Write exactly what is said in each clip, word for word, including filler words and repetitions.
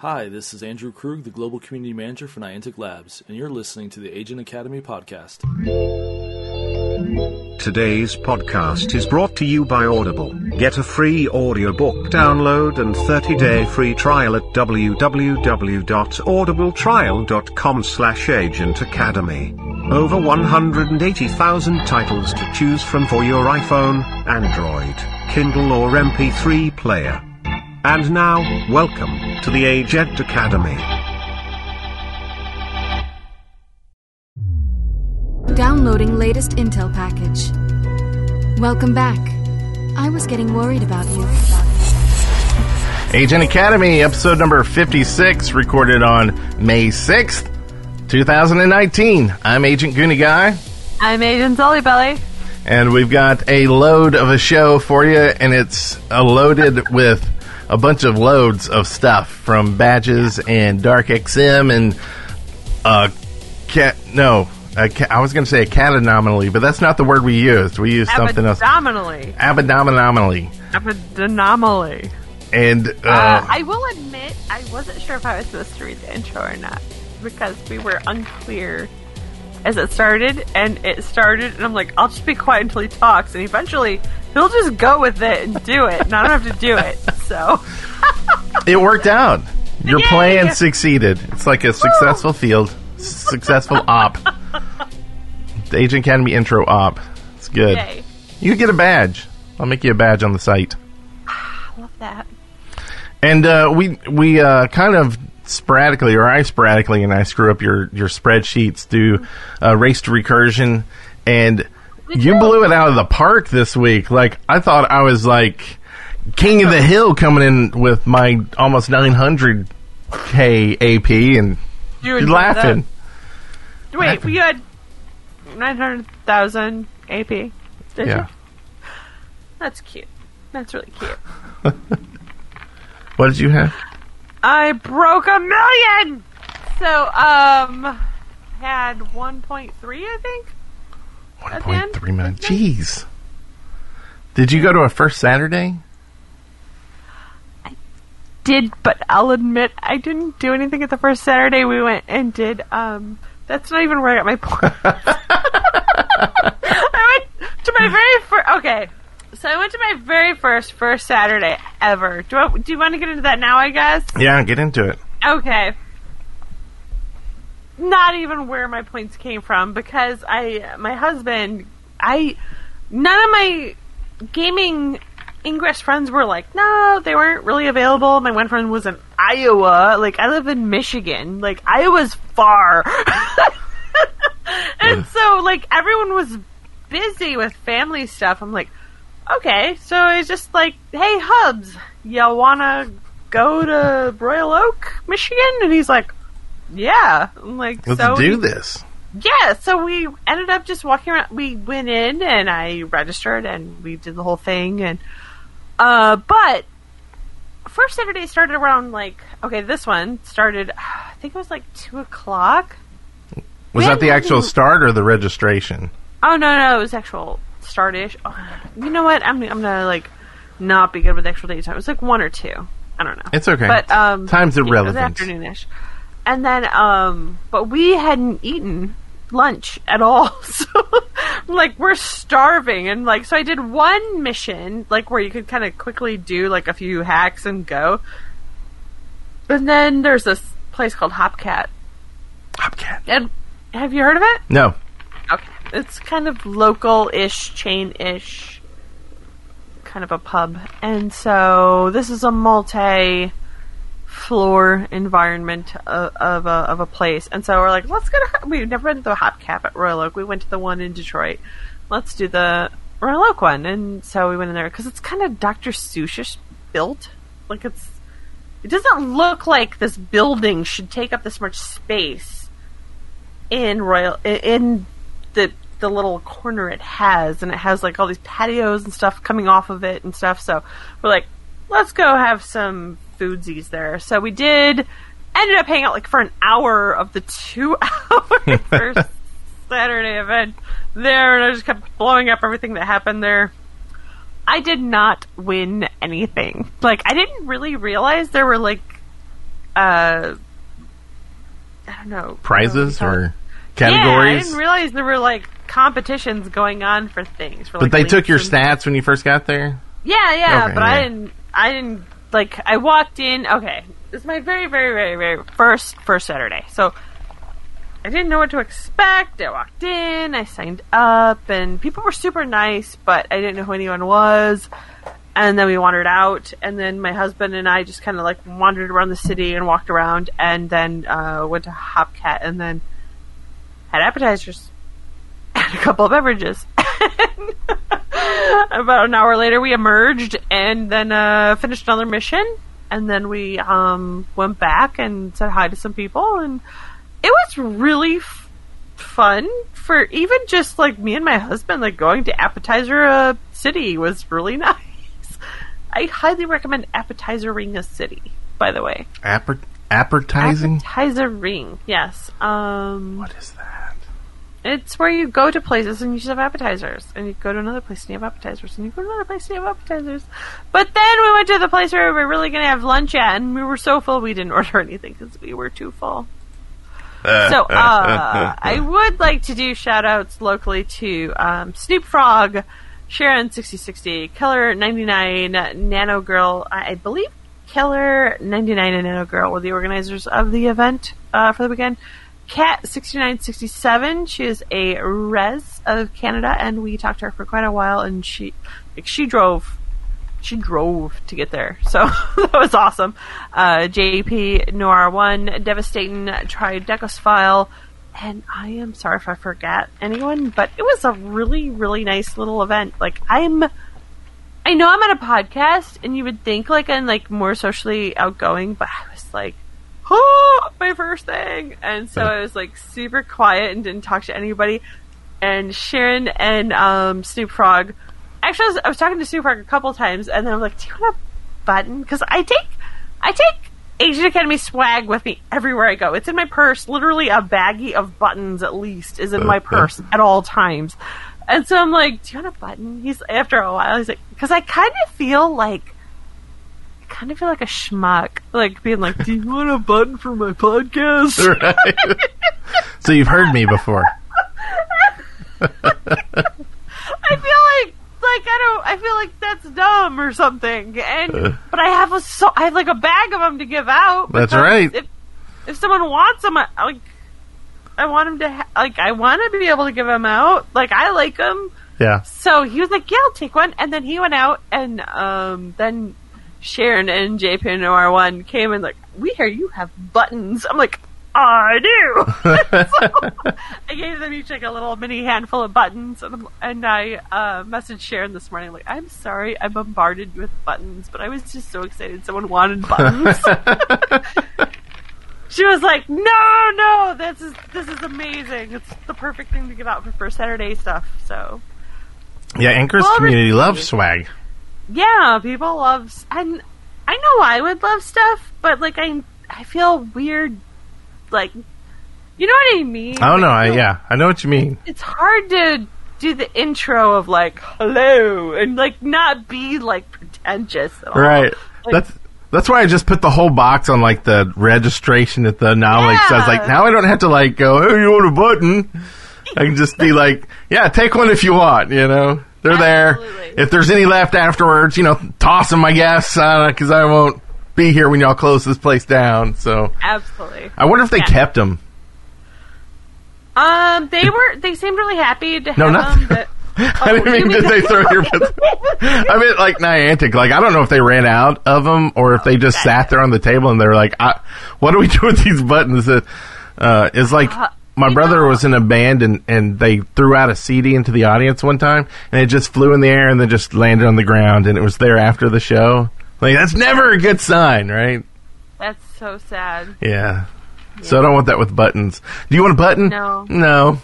Hi, this is Andrew Krug, the Global Community Manager for Niantic Labs, and you're listening to the Agent Academy podcast. Today's podcast is brought to you by Audible. Get a free audiobook download and thirty-day free trial at w w w dot audible trial dot com slash agent academy. Over one hundred eighty thousand titles to choose from for your iPhone, Android, Kindle or M P three player. And now, welcome to the Agent Academy. Downloading latest intel package. Welcome back. I was getting worried about you. Agent Academy, episode number fifty-six, recorded on May sixth, two thousand nineteen. I'm Agent Goonie Guy. I'm Agent Tully Belly. And we've got a load of a show for you, and it's uh, loaded with a bunch of loads of stuff from badges and Dark X M and uh, cat. No, a ca- I was going to say a cat anomaly, but that's not the word we used. We used something else. Abdominally. Abdominally. Abdominally. And uh, uh, I will admit, I wasn't sure if I was supposed to read the intro or not because we were unclear as it started, and it started, and I'm like, I'll just be quiet until he talks, and eventually he'll just go with it and do it, and I don't have to do it, so. It worked out. Your Yay! Plan succeeded. It's like a successful Woo! Field, successful op. The Agent Academy intro op. It's good. Yay. You get a badge. I'll make you a badge on the site. I love that. And uh, we, we uh, kind of sporadically, or I sporadically, and I screw up your, your spreadsheets, do uh, race to recursion, and you blew it out of the park this week. Like, I thought I was, like, king of the hill coming in with my almost nine hundred K A P, and you're laughing. That. Wait, we had nine hundred thousand A P, did yeah. you? That's cute. That's really cute. What did you have? I broke a million! So, um, had one point three, I think? one point three million. Jeez. Did you go to a first Saturday? I did, but I'll admit I didn't do anything at the first Saturday. We went and did, um, that's not even where I got my points. I went to my very first, okay. So I went to my very first first Saturday ever. Do, I, do you want to get into that now, I guess? Yeah, get into it. Okay. Not even where my points came from because I, my husband, I, none of my gaming Ingress friends were like, no, they weren't really available. My one friend was in Iowa. Like, I live in Michigan. Like, Iowa's far. And so, like, everyone was busy with family stuff. I'm like, okay. So it's just like, hey, Hubs, y'all want to go to Royal Oak, Michigan? And he's like, yeah, I'm like, let's so do we, this. Yeah, so we ended up just walking around. We went in and I registered and we did the whole thing. And uh, but first Saturday started around like okay, this one started. I think it was like two o'clock. Was that the actual start or the registration? Oh no, no, it was actual startish. Oh, you know what? I'm I'm gonna like not be good with the actual date time. It was like one or two. I don't know. It's okay. But um, time's irrelevant. Yeah, it was afternoonish. And then, um, but we hadn't eaten lunch at all, so, like, we're starving, and, like, so I did one mission, like, where you could kind of quickly do, like, a few hacks and go, and then there's this place called Hopcat. Hopcat. And have you heard of it? No. Okay. It's kind of local-ish, chain-ish, kind of a pub, and so this is a multi- floor environment of, of, a, of a place, and so we're like, let's go to, we've never been to the Hopcat at Royal Oak, we went to the one in Detroit, let's do the Royal Oak one, and so we went in there, because it's kind of Doctor Seussish built, like it's, it doesn't look like this building should take up this much space in Royal, in the the little corner it has, and it has like all these patios and stuff coming off of it and stuff, so we're like, let's go have some foodsies there. So we did, ended up hanging out like for an hour of the two hour first Saturday event there, and I just kept blowing up everything that happened there. I did not win anything. Like, I didn't really realize there were like uh, I don't know. Prizes or categories? Yeah, I didn't realize there were, like, competitions going on for things. For, like, but they took your stats when you first got there? Yeah, yeah, okay, but yeah. I didn't, I didn't, like, I walked in, okay, this is my very, very, very, very first, first Saturday, so I didn't know what to expect. I walked in, I signed up, and people were super nice, but I didn't know who anyone was. And then we wandered out, and then my husband and I just kind of, like, wandered around the city and walked around, and then uh, went to Hopcat, and then had appetizers and a couple of beverages. About an hour later, we emerged, and then uh, finished another mission, and then we um, went back and said hi to some people, and it was really f- fun for even just, like, me and my husband, like, going to Appetizer uh, City was really nice. I highly recommend Appetizering a City, by the way. Apper- appetizing? Appetizering, yes. Um, what is that? It's where you go to places and you just have appetizers. And you go to another place and you have appetizers. And you go to another place and you have appetizers. But then we went to the place where we were really going to have lunch at. And we were so full we didn't order anything because we were too full. Uh, so uh, uh, uh, I would like to do shout-outs locally to um, Snoop Frog, Sharon sixty sixty, Killer ninety-nine, Nano Girl. I believe Killer ninety-nine and Nano Girl were the organizers of the event uh, for the weekend. Cat sixty-nine sixty-seven, she is a res of Canada, and we talked to her for quite a while, and she like, she drove she drove to get there. So that was awesome. Uh, J P Noir One, Devastating, Tridecophile. And I am sorry if I forgot anyone, but it was a really, really nice little event. Like, I'm... I know I'm on a podcast, and you would think, like, I'm, like, more socially outgoing, but I was like, oh, my first thing! And so I was, like, super quiet and didn't talk to anybody. And Sharon and um, Snoop Frog... Actually, I was, I was talking to Snoop Frog a couple times, and then I'm like, do you want a button? Because I take... I take... Agent Academy swag with me everywhere I go. It's in my purse. Literally a baggie of buttons, at least, is in my purse at all times. And so I'm like, do you want a button? He's after a while, he's like, because I kind of feel like, I kind of feel like a schmuck. Like, being like, do you want a button for my podcast? Right. So you've heard me before. I feel like Like I don't, I feel like that's dumb or something. And uh, but I have a, so I have like a bag of them to give out. That's right. If, if someone wants them, I, like I want them to, ha- like I want to be able to give them out. Like I like them. Yeah. So he was like, "Yeah, I'll take one." And then he went out, and um, then Sharon and J P Noir One came and like, "We hear you have buttons." I'm like, I do. So I gave them each like a little mini handful of buttons, and, and I uh, messaged Sharon this morning like, "I'm sorry, I bombarded you with buttons, but I was just so excited someone wanted buttons." She was like, "No, no, this is this is amazing. It's the perfect thing to give out for First Saturday stuff." So, yeah, Anchor's well, community loves swag. Yeah, people love, and I know I would love stuff, but like I I feel weird. Like, you know what I mean? I don't know. I, yeah, I know what you mean. It's hard to do the intro of like hello and like not be like pretentious at all. Right. Like, that's that's why I just put the whole box on like the registration at the now. Yeah. Like, so I was like, now I don't have to like go, "Hey, you want a button?" I can just be like, "Yeah, take one if you want." You know, they're absolutely there. If there's any left afterwards, you know, toss them. I guess because uh, I won't be here when y'all close this place down. So absolutely. I wonder if they yeah. kept them. Um, they were. They seemed really happy to have no, not them. But, oh, I didn't mean did they throw your. I meant like Niantic. Like I don't know if they ran out of them or if oh, they just okay. sat there on the table and they were like, I, "What do we do with these buttons?" Uh, it's like uh, my brother know. was in a band and and they threw out a C D into the audience one time and it just flew in the air and then just landed on the ground and it was there after the show. Like, that's never a good sign, right? That's so sad. Yeah. yeah. So I don't want that with buttons. Do you want a button? No. No.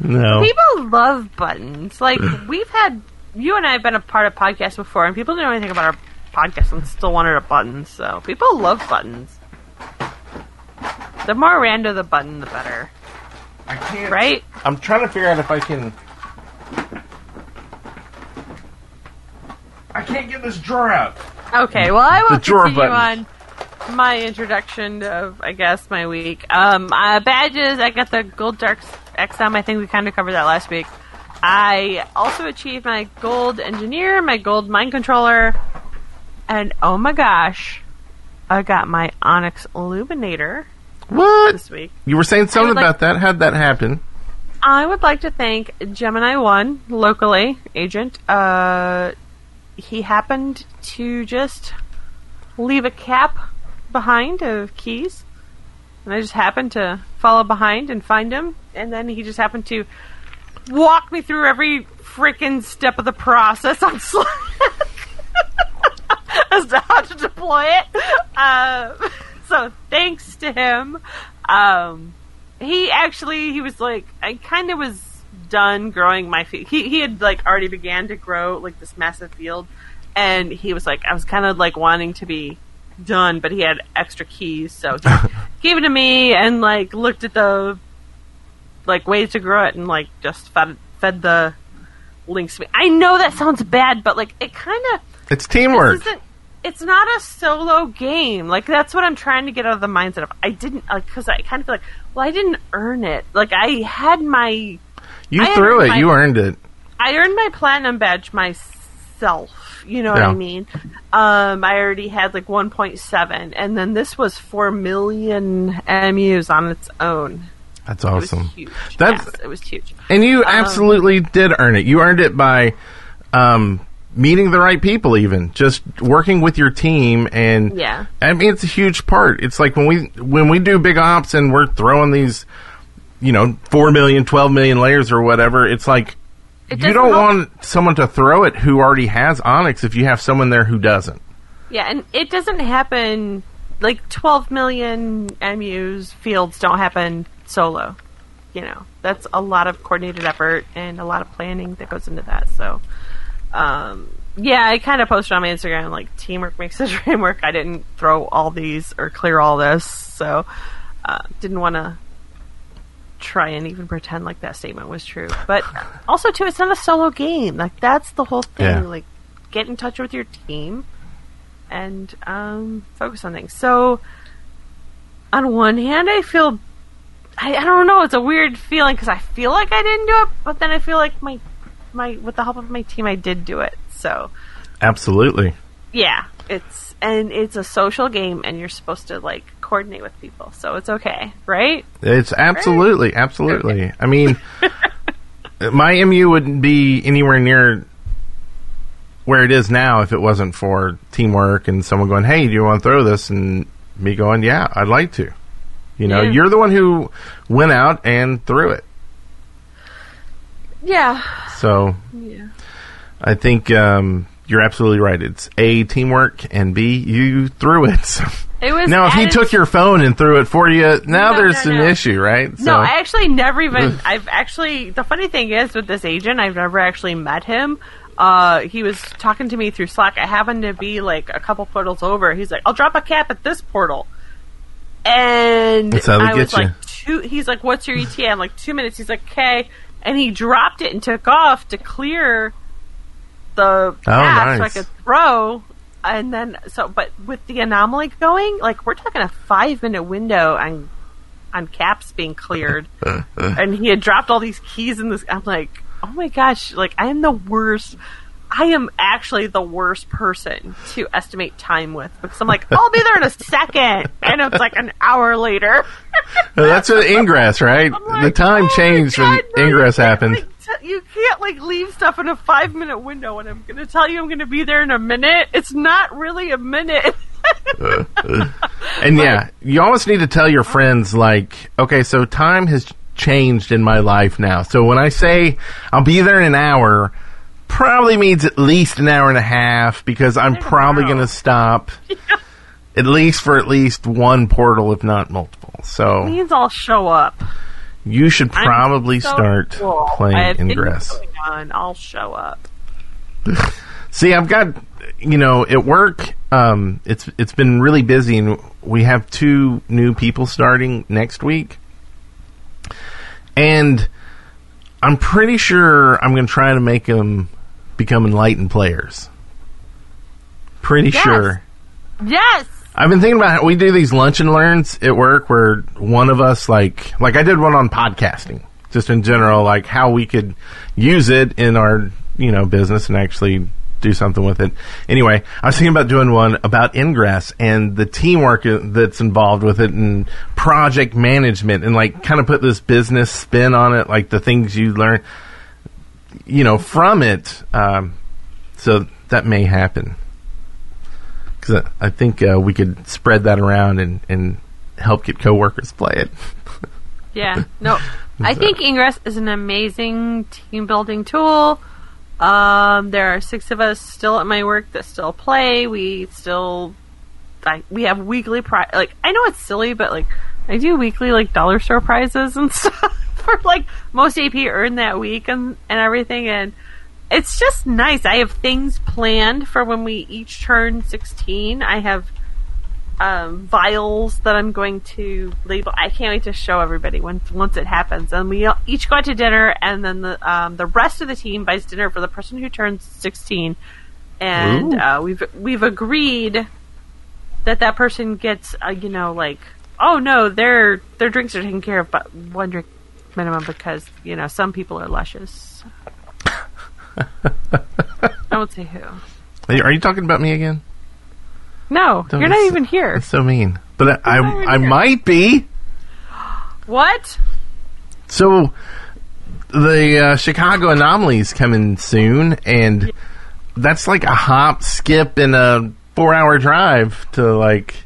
No. People love buttons. Like, we've had... You and I have been a part of podcasts before, and people didn't know anything about our podcast and still wanted a button, so... People love buttons. The more random the button, the better. I can't... Right? I'm trying to figure out if I can... I can't get this drawer out. Okay, well, I will continue on my introduction of, I guess, my week. Um, uh, badges, I got the Gold Dark X M. I think we kind of covered that last week. I also achieved my Gold Engineer, my Gold Mind Controller, and oh my gosh, I got my Onyx Illuminator. What? This week. You were saying something about like, that. How'd that happen? I would like to thank Gemini One, locally, agent. Uh, he happened to just leave a cap behind of keys. And I just happened to follow behind and find him. And then he just happened to walk me through every freaking step of the process on Slack as to how to deploy it. Uh, so thanks to him. Um, he actually, he was like, I kind of was done growing my field. He, he had like already began to grow like this massive field. And he was like, I was kind of like wanting to be done, but he had extra keys. So he gave it to me and like looked at the like ways to grow it and like just fed, fed the links to me. I know that sounds bad, but like it kind of... It's teamwork. It's not a solo game. Like, that's what I'm trying to get out of the mindset of. I didn't, like, because I kind of feel like, well, I didn't earn it. Like, I had my... You I threw it. My, you earned it. I earned my platinum badge myself. You know yeah. what I mean? Um, I already had, like, one point seven. And then this was four million M Us on its own. That's awesome. It was huge. That's, yes, it was huge. And you absolutely um, did earn it. You earned it by... Um, meeting the right people, even just working with your team, and yeah, I mean it's a huge part. It's like when we when we do big ops and we're throwing these, you know, four million, twelve million layers or whatever. It's like it you don't help. want someone to throw it who already has Onyx if you have someone there who doesn't. Yeah, and it doesn't happen. Like twelve million M Us fields don't happen solo. You know, that's a lot of coordinated effort and a lot of planning that goes into that. So. Um, yeah, I kind of posted on my Instagram, like, teamwork makes the dream work. I didn't throw all these or clear all this, so uh, didn't want to try and even pretend like that statement was true. But also, too, it's not a solo game. Like, that's the whole thing. Yeah. Like, get in touch with your team and um, focus on things. So, on one hand, I feel... I, I don't know, it's a weird feeling, because I feel like I didn't do it, but then I feel like my... My, with the help of my team, I did do it. So, absolutely, yeah. It's and it's a social game, and you're supposed to like coordinate with people, so it's okay, right? It's absolutely, right? absolutely. Okay. I mean, my M U wouldn't be anywhere near where it is now if it wasn't for teamwork and someone going, "Hey, do you want to throw this?" and me going, "Yeah, I'd like to." You know, yeah. You're the one who went out and threw it. Yeah. So, yeah. I think um, you're absolutely right. It's A, teamwork, and B, you threw it. So. It was now, if he took your phone and threw it for you, now no, there's no, no. an issue, right? So. No, I actually never even... I've actually... The funny thing is, with this agent, I've never actually met him. Uh, he was talking to me through Slack. I happened to be, like, a couple portals over. He's like, I'll drop a cap at this portal. And That's how they I get was you. like, two, he's like, what's your E T A? I'm like, two minutes. He's like, okay... And he dropped it and took off to clear the path oh, nice. so I could throw. And then, so, but with the anomaly going, like, we're talking a five minute window on, on caps being cleared. And he had dropped all these keys in this. I'm like, oh my gosh, like, I am the worst. I am actually the worst person to estimate time with. Because I'm like, I'll be there in a second. And it's like an hour later. Well, that's with Ingress, right? Like, the time oh changed God, when no, Ingress happened. Like, t- you can't like leave stuff in a five minute window, and I'm going to tell you I'm going to be there in a minute. It's not really a minute. uh, uh. And like, yeah, you almost need to tell your friends, like, okay, so time has changed in my life now. So when I say I'll be there in an hour, probably means at least an hour and a half, because I'm probably going to stop. Yeah. At least for at least one portal, if not multiple. So it means I'll show up. You should probably so start cool. playing Ingress. I'll show up. See, I've got, you know, at work, um, it's it's been really busy, and we have two new people starting next week. And I'm pretty sure I'm going to try to make them become enlightened players. Pretty yes. sure. Yes! I've been thinking about how we do these lunch and learns at work where one of us, like, like I did one on podcasting, just in general, like how we could use it in our, you know, business and actually do something with it. Anyway, I was thinking about doing one about Ingress and the teamwork that's involved with it and project management and, like, kind of put this business spin on it, like the things you learn, you know, from it. Um, so that may happen. Because I think uh, we could spread that around and, and help get coworkers play it. Yeah. No, I think Ingress is an amazing team-building tool. Um, there are six of us still at my work that still play. We still, I, we have weekly pri- like, I know it's silly, but, like, I do weekly, like, dollar store prizes and stuff for, like, most A P earned that week and, and everything, and it's just nice. I have things planned for when we each turn sixteen. I have um, vials that I'm going to label. I can't wait to show everybody once once it happens. And we each go out to dinner, and then the um, the rest of the team buys dinner for the person who turns sixteen. And uh, we've we've agreed that that person gets uh, you know, like, oh no, their their drinks are taken care of, but one drink minimum because, you know, some people are luscious. I won't say who. Are you talking about me again? No, Don't you're not so, even here. That's so mean. But I, I, I might be. What? So, the uh, Chicago Anomalies coming soon, and yeah. That's like a hop, skip, and a four-hour drive to, like,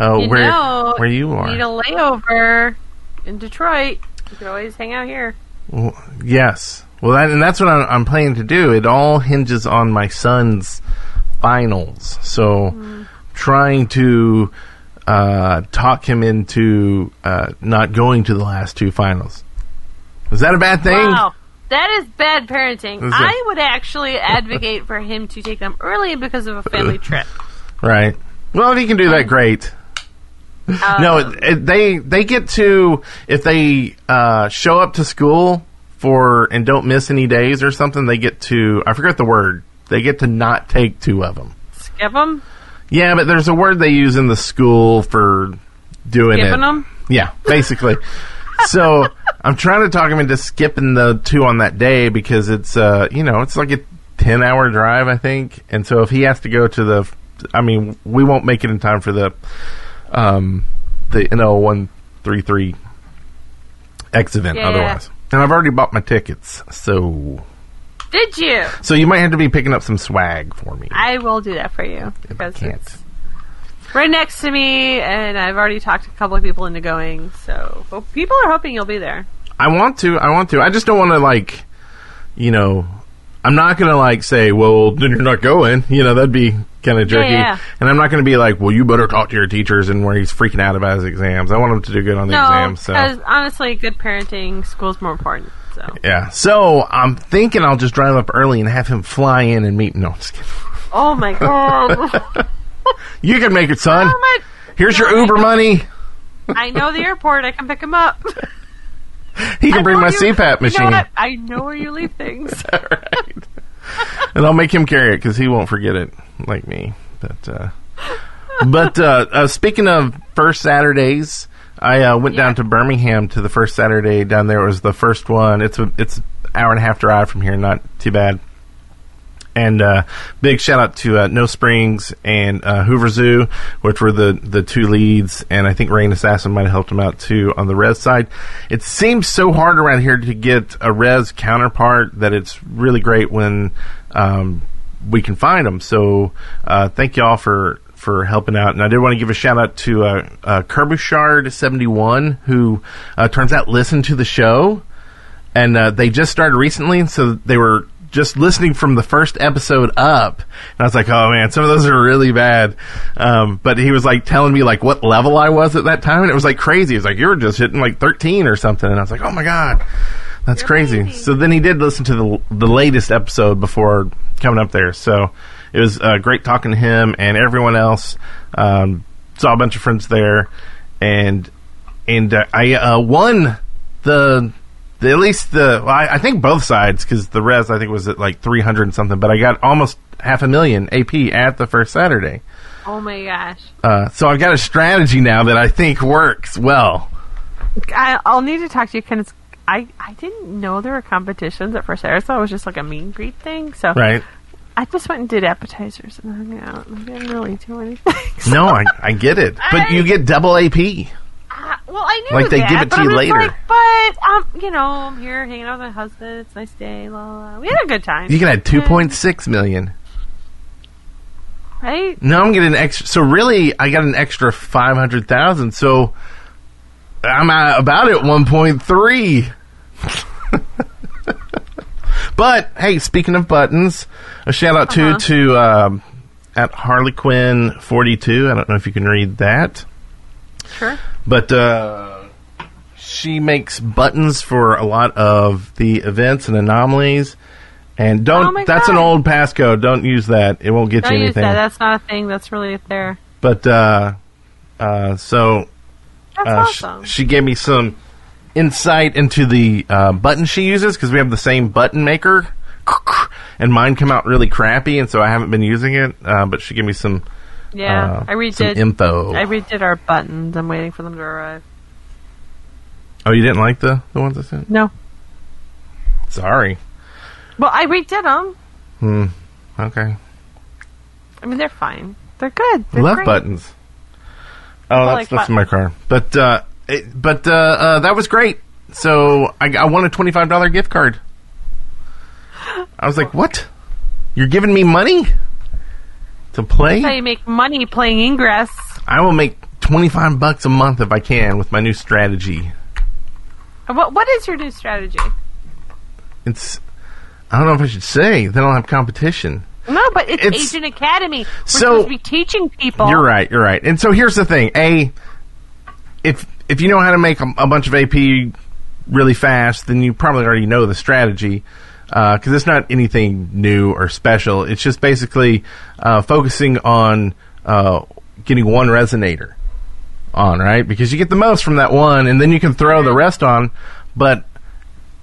uh, you where know, where you are. You need a layover in Detroit. You can always hang out here. Well, yes. Well, that, and that's what I'm, I'm planning to do. It all hinges on my son's finals. So, mm. trying to uh, talk him into uh, not going to the last two finals. Is that a bad thing? Wow. That is bad parenting. Is I would actually advocate for him to take them early because of a family trip. Right. Well, if he can do that, great. Um, no, it, it, they, they get to, if they uh, show up to school... For and don't miss any days or something. They get to I forget the word. They get to not take two of them. Skip them. Yeah, but there's a word they use in the school for doing skipping it. Skipping them. Yeah, basically. So I'm trying to talk him into skipping the two on that day because it's uh you know it's like a ten hour drive, I think, and so if he has to go to the I mean we won't make it in time for the um the N O one thirty-three X event yeah. Otherwise. And I've already bought my tickets, so... Did you? So you might have to be picking up some swag for me. I will do that for you. If I can't. Right next to me, and I've already talked a couple of people into going, so... Well, people are hoping you'll be there. I want to, I want to. I just don't want to, like, you know... I'm not going to, like, say, well, then you're not going. You know, that'd be kind of jerky. Yeah, yeah. And I'm not going to be like, well, you better talk to your teachers and where he's freaking out about his exams. I want him to do good on the no, exams. No, because, so. Honestly, good parenting, school's more important. So yeah. So, I'm thinking I'll just drive up early and have him fly in and meet. No, I'm just kidding. Oh, my God. You can make it, son. Oh my, Here's no, your Uber I know, money. I know the airport. I can pick him up. He can I bring my you, C PAP machine. You know what? I know where you leave things. All right. And I'll make him carry it because he won't forget it like me. But uh, but uh, uh, speaking of first Saturdays, I uh, went yeah. down to Birmingham to the first Saturday down there. It was the first one. It's a it's an hour and a half drive from here. Not too bad. And uh, big shout out to uh, No Springs and uh, Hoover Zoo, which were the, the two leads, and I think Rain Assassin might have helped them out too on the res side. It seems so hard around here to get a res counterpart that it's really great when um, we can find them. So uh, thank y'all for, for helping out. And I did want to give a shout out to uh, uh, Kerbushard seventy-one, who uh, turns out listened to the show, and uh, they just started recently, so they were. Just listening from the first episode up, and I was like, oh man, some of those are really bad. Um, but he was like telling me like what level I was at that time, and it was like crazy. It was like, you were just hitting like thirteen or something, and I was like, oh my God, that's You're crazy. Amazing. So then he did listen to the the latest episode before coming up there. So it was uh, great talking to him and everyone else. Um, saw a bunch of friends there, and and uh, I uh, won the. At least the, well, I, I think both sides, because the res I think was at like three hundred and something, but I got almost half a million A P at the first Saturday. Oh my gosh. Uh, so I've got a strategy now that I think works well. I, I'll need to talk to you because I, I didn't know there were competitions at first. I thought it was just like a meet and greet thing. So right. I just went and did appetizers and hung out. I didn't really do anything. So. No, I, I get it. But I, you get double A P. Uh, well, I knew like they that, give it to you I'm later. Like, but, um, you know, I'm here hanging out with my husband. It's a nice day. La, la, la. We had a good time. You can add two point six million. Right? No, I'm getting an extra. So really, I got an extra five hundred thousand. So I'm at about at one point three. But, hey, speaking of buttons, a shout out uh-huh. to, to um, at Harley Quinn forty-two. I don't know if you can read that. Sure. But uh, she makes buttons for a lot of the events and anomalies. And don't, oh that's God. An old passcode. Don't use that. It won't get don't you anything. Use that. That's not a thing. That's really there. But, uh, uh, so, that's uh, awesome. She, she gave me some insight into the uh, button she uses because we have the same button maker. And mine come out really crappy, and so I haven't been using it. Uh, but she gave me some, yeah, uh, I redid, some info. I redid our buttons. I'm waiting for them to arrive. Oh, you didn't like the, the ones I sent? No. Sorry. Well, I redid them. Hmm. Okay. I mean, they're fine. They're good. They're Love great. Buttons. Oh, that's, like that's buttons. In my car. But uh, it, but uh, uh, that was great. So I, I won a twenty-five dollars gift card. I was like, what? You're giving me money to play? That's how you make money playing Ingress. I will make twenty-five bucks a month if I can with my new strategy. What What is your new strategy? It's... I don't know if I should say. They don't have competition. No, but it's, it's Agent Academy. We're so, supposed to be teaching people. You're right. You're right. And so here's the thing. A, if if you know how to make a, a bunch of A P really fast, then you probably already know the strategy because uh, it's not anything new or special. It's just basically uh, focusing on uh, getting one resonator on, right? Because you get the most from that one, and then you can throw the rest on. But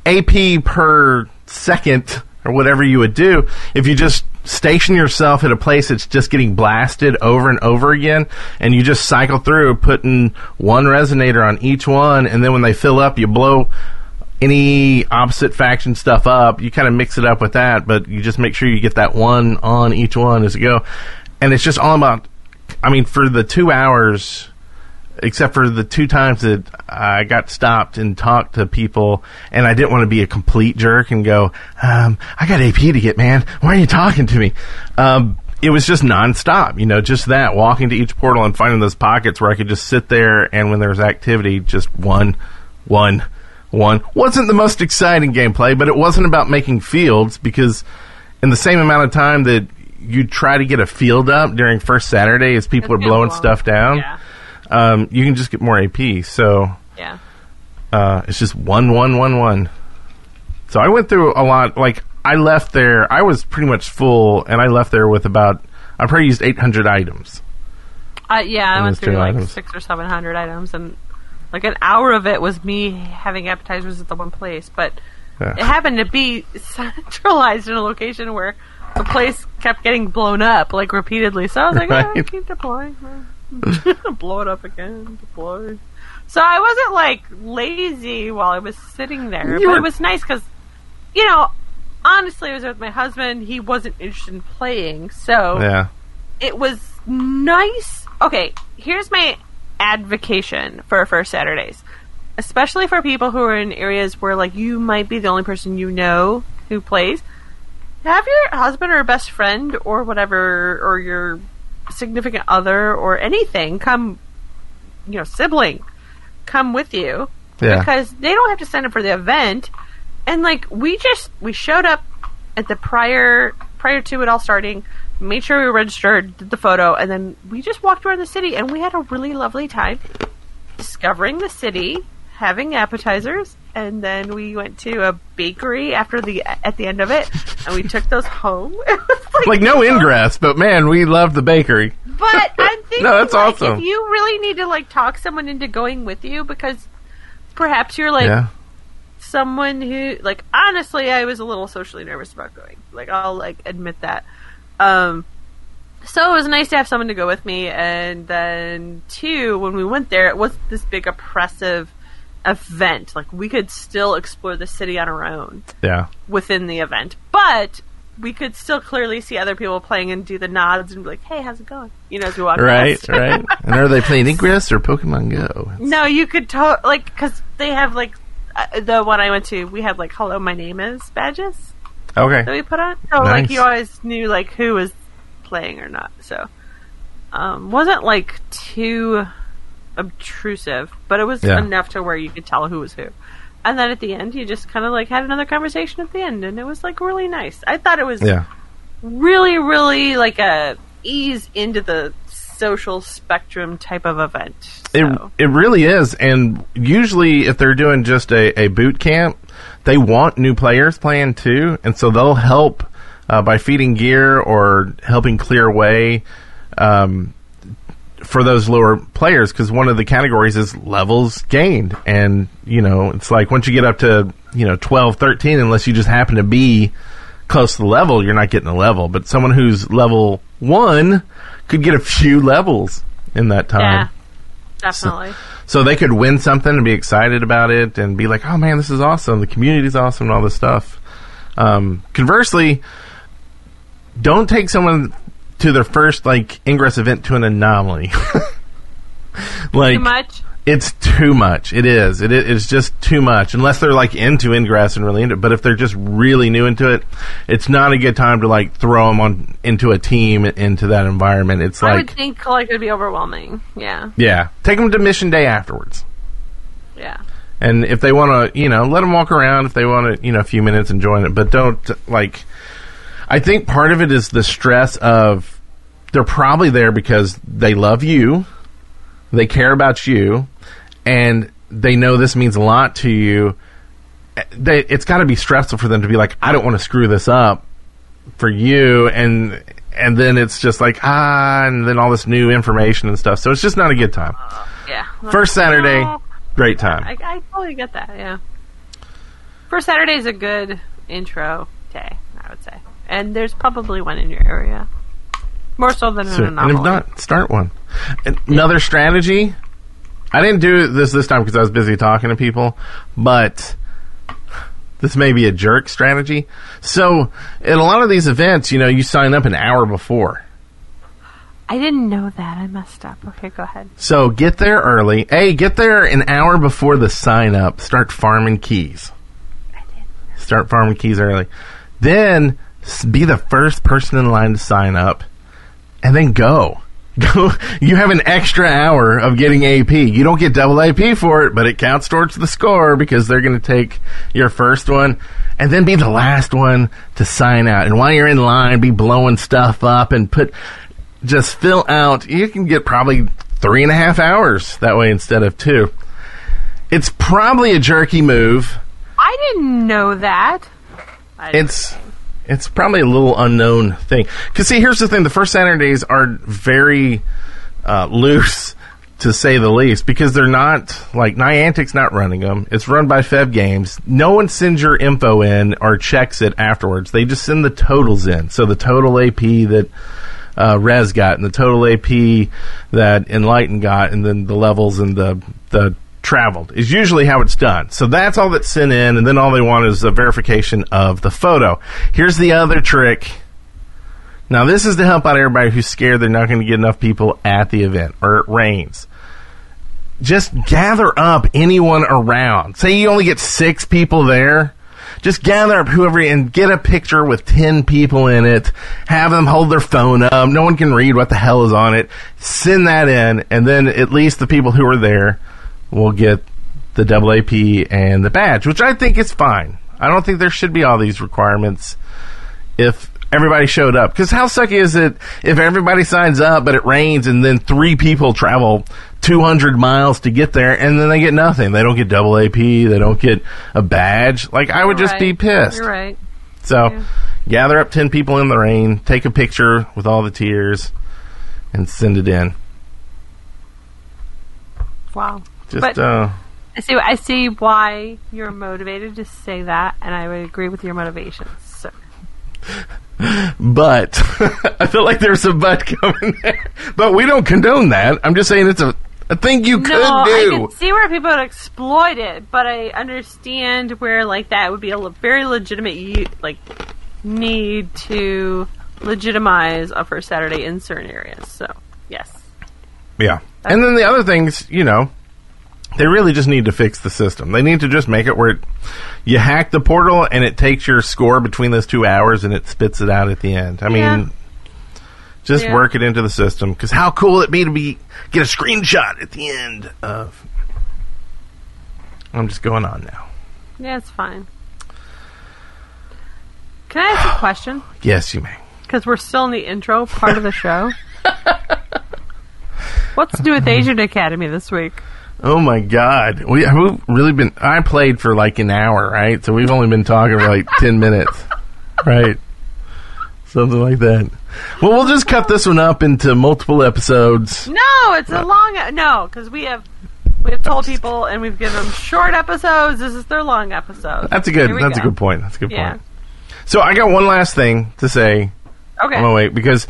A P per... second or whatever you would do if you just station yourself at a place that's just getting blasted over and over again and you just cycle through putting one resonator on each one, and then when they fill up you blow any opposite faction stuff up. You kind of mix it up with that, but you just make sure you get that one on each one as you go. And it's just all about, I mean, for the two hours, except for the two times that I got stopped and talked to people, and I didn't want to be a complete jerk and go, um, I got A P to get, man. Why are you talking to me? Um, it was just nonstop, you know, just that, walking to each portal and finding those pockets where I could just sit there, and when there was activity, just one, one, one. Wasn't the most exciting gameplay, but it wasn't about making fields, because in the same amount of time that you try to get a field up during First Saturday as people That's are blowing long. Stuff down... Yeah. Um, you can just get more A P, so yeah, uh, it's just one, one, one, one. So I went through a lot. Like I left there, I was pretty much full, and I left there with about I probably used eight hundred items. Uh, yeah, I went through like items. six or seven hundred items, and like an hour of it was me having appetizers at the one place. But yeah. It happened to be centralized in a location where the place kept getting blown up like repeatedly. So I was like, right. oh, I keep deploying. blow it up again. Deploy. So I wasn't like lazy while I was sitting there, you but were... it was nice because, you know, honestly, I was with my husband. He wasn't interested in playing, so yeah. It was nice. Okay, here's my advocation for First Saturdays, especially for people who are in areas where like you might be the only person you know who plays. Have your husband or best friend or whatever, or your significant other or anything come, you know, sibling come with you, yeah. Because they don't have to sign up for the event. And like we just we showed up at the prior prior to it all starting, made sure we were registered, did the photo, and then we just walked around the city and we had a really lovely time discovering the city, having appetizers, and then we went to a bakery after the at the end of it, and we took those home. like, like no Ingress, but man, we loved the bakery. But I'm thinking, no, that's like, awesome. If you really need to like talk someone into going with you, because perhaps you're like yeah. someone who, like, honestly, I was a little socially nervous about going. Like, I'll like admit that. Um, So it was nice to have someone to go with me. And then, two, when we went there, it wasn't this big oppressive event. Like, we could still explore the city on our own. Yeah. Within the event. But we could still clearly see other people playing and do the nods and be like, hey, how's it going? You know, as we walk right, past. Right, right. And are they playing Ingress or Pokemon Go? It's... No, you could totally, like, because they have, like, uh, the one I went to, we had, like, hello, my name is badges. Okay. That we put on. So, nice. Like, you always knew, like, who was playing or not. So, um, wasn't, like, too obtrusive, but it was yeah. enough to where you could tell who was who. And then at the end, you just kind of, like, had another conversation at the end, and it was, like, really nice. I thought it was yeah. really, really, like, a ease into the social spectrum type of event. So. It, it really is, and usually if they're doing just a, a boot camp, they want new players playing, too, and so they'll help uh, by feeding gear or helping clear a way um, for those lower players, because one of the categories is levels gained, and you know it's like once you get up to you know twelve, thirteen, unless you just happen to be close to the level, you're not getting a level. But someone who's level one could get a few levels in that time. Yeah, definitely. So, so they could win something and be excited about it and be like, oh man, this is awesome, the community's awesome and all this stuff. Um, conversely, don't take someone to their first, like, Ingress event to an anomaly. Like, too much? It's too much. It is. It is just too much. Unless they're, like, into Ingress and really into it. But if they're just really new into it, it's not a good time to, like, throw them on into a team, into that environment. It's I like... I would think, like, it would be overwhelming. Yeah. Yeah. Take them to Mission Day afterwards. Yeah. And if they want to, you know, let them walk around if they want to, you know, a few minutes and join it. But don't, like... I think part of it is the stress of they're probably there because they love you, they care about you, and they know this means a lot to you. They, it's got to be stressful for them to be like, I don't want to screw this up for you, and and then it's just like, ah, and then all this new information and stuff. So it's just not a good time. Uh, yeah. First Saturday, no. Great time. I, I totally get that, yeah. First Saturday is a good intro day, I would say. And there's probably one in your area. More so than an anomaly. And if not, start one. Another strategy. I didn't do this this time because I was busy talking to people. But this may be a jerk strategy. So, at a lot of these events, you know, you sign up an hour before. I didn't know that. I messed up. Okay, go ahead. So, get there early. Hey, get there an hour before the sign up. Start farming keys. I did. Start farming keys early. Then... be the first person in line to sign up, and then go. Go. You have an extra hour of getting A P. You don't get double A P for it, but it counts towards the score because they're going to take your first one, and then be the last one to sign out. And while you're in line, be blowing stuff up and put just fill out. You can get probably three and a half hours that way instead of two. It's probably a jerky move. I didn't know that. I didn't it's... It's probably a little unknown thing. Because, see, here's the thing. The first Saturdays are very uh, loose, to say the least, because they're not, like, Niantic's not running them. It's run by Fev Games. No one sends your info in or checks it afterwards. They just send the totals in. So the total A P that uh, Rez got and the total A P that Enlighten got and then the levels and the the traveled is usually how it's done. So that's all that's sent in, and then all they want is a verification of the photo. Here's the other trick. Now, this is to help out everybody who's scared they're not going to get enough people at the event, or it rains. Just gather up anyone around. Say you only get six people there. Just gather up whoever and get a picture with ten people in it. Have them hold their phone up. No one can read what the hell is on it. Send that in, and then at least the people who are there we'll get the double A P and the badge, which I think is fine. I don't think there should be all these requirements if everybody showed up. Because how sucky is it if everybody signs up, but it rains, and then three people travel two hundred miles to get there, and then they get nothing. They don't get double A P. They don't get a badge. Like, I would You're just right. be pissed. You're right. So, yeah. Gather up ten people in the rain, take a picture with all the tears, and send it in. Wow. Just, but uh, I see. I see why you're motivated to say that, and I would agree with your motivations. So. But I feel like there's a but coming there. But we don't condone that. I'm just saying it's a, a thing you could no, do. I can see where people would exploit it, but I understand where like that would be a le- very legitimate like need to legitimize a First Saturday in certain areas. So, yes. Yeah. That's and then the other things, you know, they really just need to fix the system. They need to just make it where it, you hack the portal and it takes your score between those two hours and it spits it out at the end. I yeah. mean, just yeah. work it into the system. Because how cool would it be to be get a screenshot at the end of... I'm just going on now. Yeah, it's fine. Can I ask a question? Yes, you may. Because we're still in the intro part of the show. What's new with Agent Academy this week? Oh my god. We, we've really been... I played for like an hour, right? So we've only been talking for like ten minutes. Right. Something like that. Well, we'll just cut this one up into multiple episodes. No, it's uh, a long... No, because we have we have told people and we've given them short episodes. This is their long episode. That's a good, that's go. a good point. That's a good yeah. point. So I got one last thing to say. Okay. Oh, wait, because...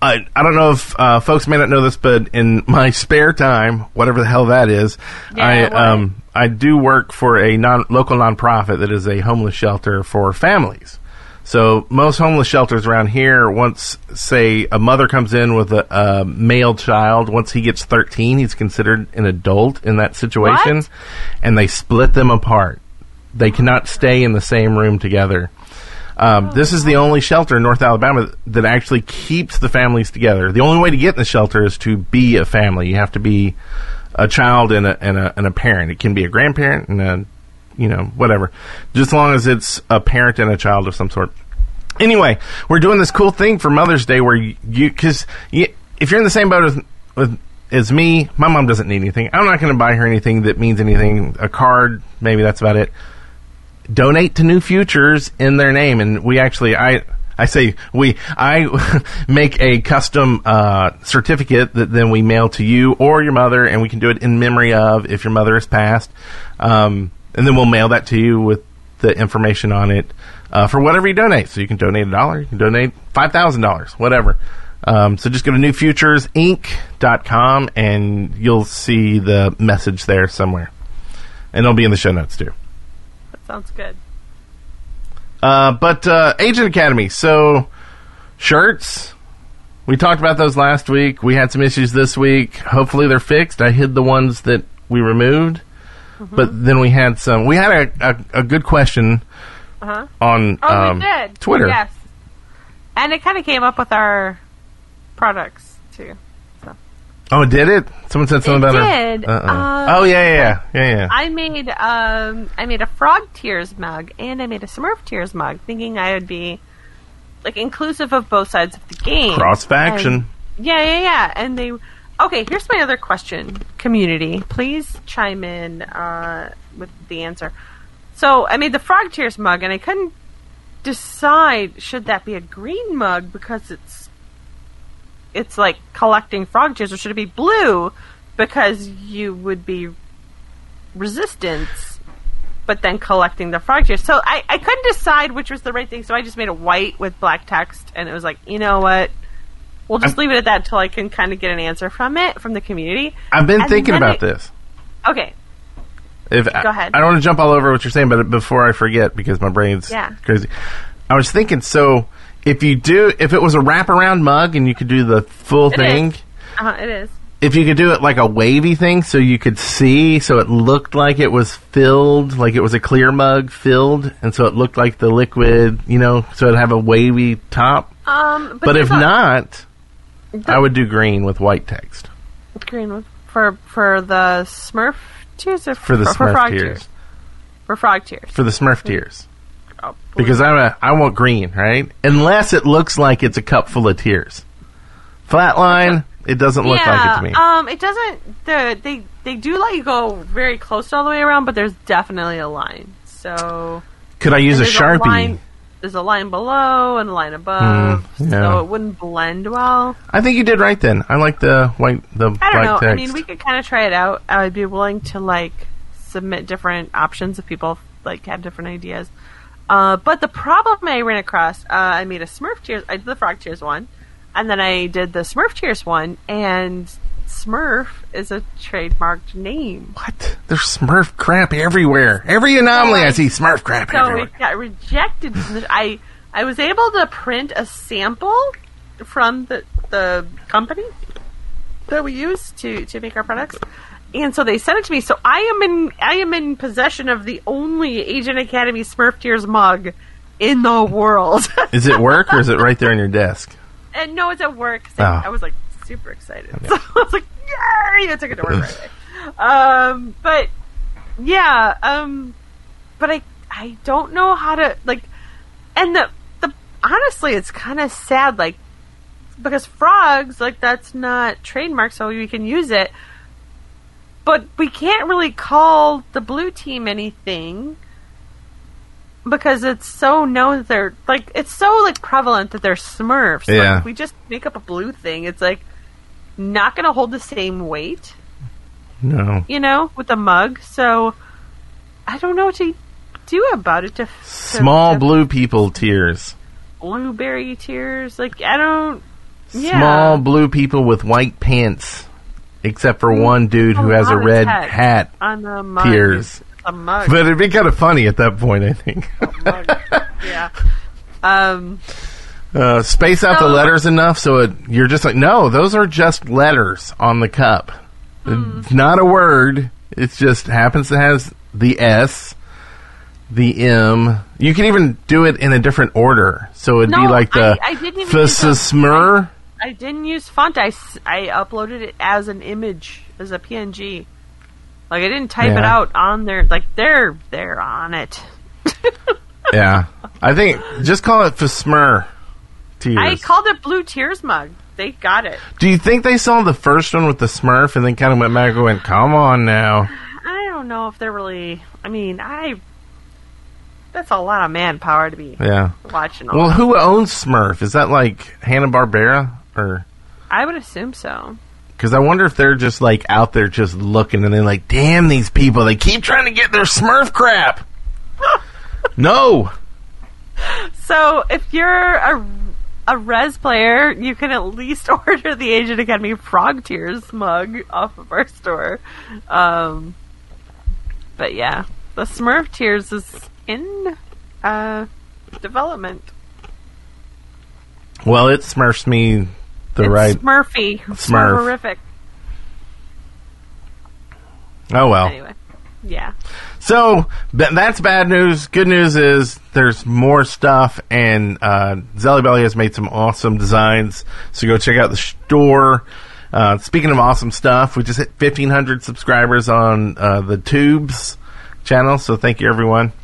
I, I don't know if uh, folks may not know this, but in my spare time, whatever the hell that is, yeah, I um, I do work for a non local nonprofit that is a homeless shelter for families. So most homeless shelters around here, once, say, a mother comes in with a, a male child, once he gets thirteen, he's considered an adult in that situation, what? And they split them apart. They cannot stay in the same room together. Um, this is the only shelter in North Alabama that actually keeps the families together. The only way to get in the shelter is to be a family. You have to be a child and a, and a, and a parent. It can be a grandparent and a, you know, whatever. Just as long as it's a parent and a child of some sort. Anyway, we're doing this cool thing for Mother's Day where you, because you, if you're in the same boat as, with, as me, my mom doesn't need anything. I'm not going to buy her anything that means anything. A card, maybe that's about it. Donate to New Futures in their name, and we actually, I I say we, I make a custom uh, certificate that then we mail to you or your mother, and we can do it in memory of if your mother has passed, um, and then we'll mail that to you with the information on it uh, for whatever you donate. So you can donate a dollar, you can donate five thousand dollars, whatever. Um, so just go to new futures inc dot com, and you'll see the message there somewhere, and it'll be in the show notes too. Sounds good. Uh, but uh, Agent Academy. So, shirts. We talked about those last week. We had some issues this week. Hopefully they're fixed. I hid the ones that we removed. Mm-hmm. But then we had some. We had a, a, a good question uh-huh. on oh, um, we did. Twitter. Yes. And it kind of came up with our products, too. So. Oh, did it? Someone said something it about did. It. Uh-uh. Um, oh yeah, yeah, yeah, yeah. I made um, I made a Frog Tears mug and I made a Smurf Tears mug, thinking I would be like inclusive of both sides of the game. Cross faction. Yeah, yeah, yeah. And they okay. Here's my other question, community. Please chime in uh, with the answer. So I made the Frog Tears mug, and I couldn't decide should that be a green mug because it's. It's like collecting frog tears, or should it be blue because you would be resistance, but then collecting the frog tears. So I, I couldn't decide which was the right thing, so I just made it white with black text, and it was like, you know what? We'll just I've, leave it at that until I can kind of get an answer from it, from the community. I've been and thinking about I, this. Okay. If Go I, ahead. I don't want to jump all over what you're saying, but before I forget, because my brain's yeah. crazy. I was thinking, so... If you do, if it was a wraparound mug and you could do the full it thing. Is. Uh-huh, it is. If you could do it like a wavy thing so you could see, so it looked like it was filled, like it was a clear mug filled, and so it looked like the liquid, you know, so it'd have a wavy top. Um, But, but if a, not, the, I would do green with white text. Green with, for, for the Smurf tears? Or for the for, Smurf for frog tears. tears. For frog tears. For the Smurf tears. Because I'm a, I want green, right? Unless it looks like it's a cup full of tears. Flatline, it doesn't look yeah, like it to me. Um, it doesn't... The, they they do let you go very close all the way around, but there's definitely a line. So... Could I use a Sharpie? A line, there's a line below and a line above, mm, yeah. so it wouldn't blend well. I think you did right then. I like the white the I don't know. Text. I mean, we could kind of try it out. I would be willing to, like, submit different options if people, like, have different ideas. Uh, but the problem I ran across, uh, I made a Smurf Cheers. I did the Frog Cheers one, and then I did the Smurf Cheers one, and Smurf is a trademarked name. What? There's Smurf crap everywhere. Every anomaly I see Smurf crap so everywhere. So it got rejected. I I was able to print a sample from the the company that we use to, to make our products. And so they sent it to me. So I am in I am in possession of the only Agent Academy Smurf Tears mug in the world. Is it work or is it right there on your desk? And no, it's at work. Oh. I, I was like super excited. Okay. So I was like, yay! I took it to work right away. Um, but yeah, um, but I I don't know how to like. And the the honestly, it's kind of sad, like because frogs like that's not trademarked, so you can use it. But we can't really call the blue team anything because it's so known that they're like it's so like prevalent that they're Smurfs. Yeah. Like, if we just make up a blue thing, it's like not going to hold the same weight. No. You know, with the mug. So I don't know what to do about it. To, to small to, blue people tears. Blueberry tears. Like I don't. Yeah. Small blue people with white pants. Except for one dude who has a red hat. On the mug. Tears. A mug. But it'd be kind of funny at that point, I think. Yeah. Um, uh, space out so, the letters enough so it, you're just like, no, those are just letters on the cup. Hmm. It's not a word. It just happens to have the S, the M. You can even do it in a different order. So it'd no, be like the F-S-S-M-R. I didn't use font. I, I uploaded it as an image, as a P N G. Like, I didn't type yeah. it out on there. Like, they're, they're on it. Yeah. I think, just call it Fesmur Tears. I called it Blue Tears Mug. They got it. Do you think they saw the first one with the Smurf and then kind of went back and went, come on now? I don't know if they're really... I mean, I... That's a lot of manpower to be yeah. watching all Well, that. Who owns Smurf? Is that, like, Hanna-Barbera? Or I would assume so. Because I wonder if they're just like out there just looking and they're like, damn these people, they keep trying to get their Smurf crap. No. So if you're a, a res player, you can at least order the Agent Academy Frog Tears mug off of our store. Um, but yeah, the Smurf Tears is in uh, development. Well, it Smurfs me... The it's right Smurfy. Smurf. Horrific. Oh, well. Anyway. Yeah. So, that's bad news. Good news is there's more stuff, and uh, Zelly Belly has made some awesome designs, so go check out the store. Uh, speaking of awesome stuff, we just hit fifteen hundred subscribers on uh, the Tubes channel, so thank you, everyone.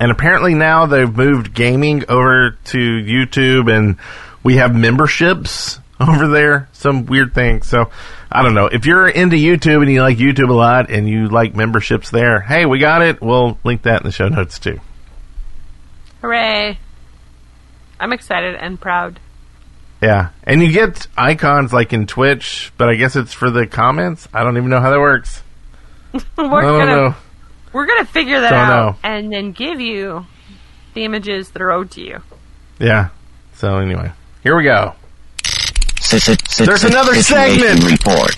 And apparently now they've moved gaming over to YouTube, and we have memberships over there, some weird thing. So, I don't know. If you're into YouTube and you like YouTube a lot and you like memberships there, hey, we got it. We'll link that in the show notes, too. Hooray. I'm excited and proud. Yeah. And you get icons like in Twitch, but I guess it's for the comments. I don't even know how that works. we're I don't gonna, know. We're going to figure that don't out know. And then give you the images that are owed to you. Yeah. So, anyway. Here we go. There's another segment. Report.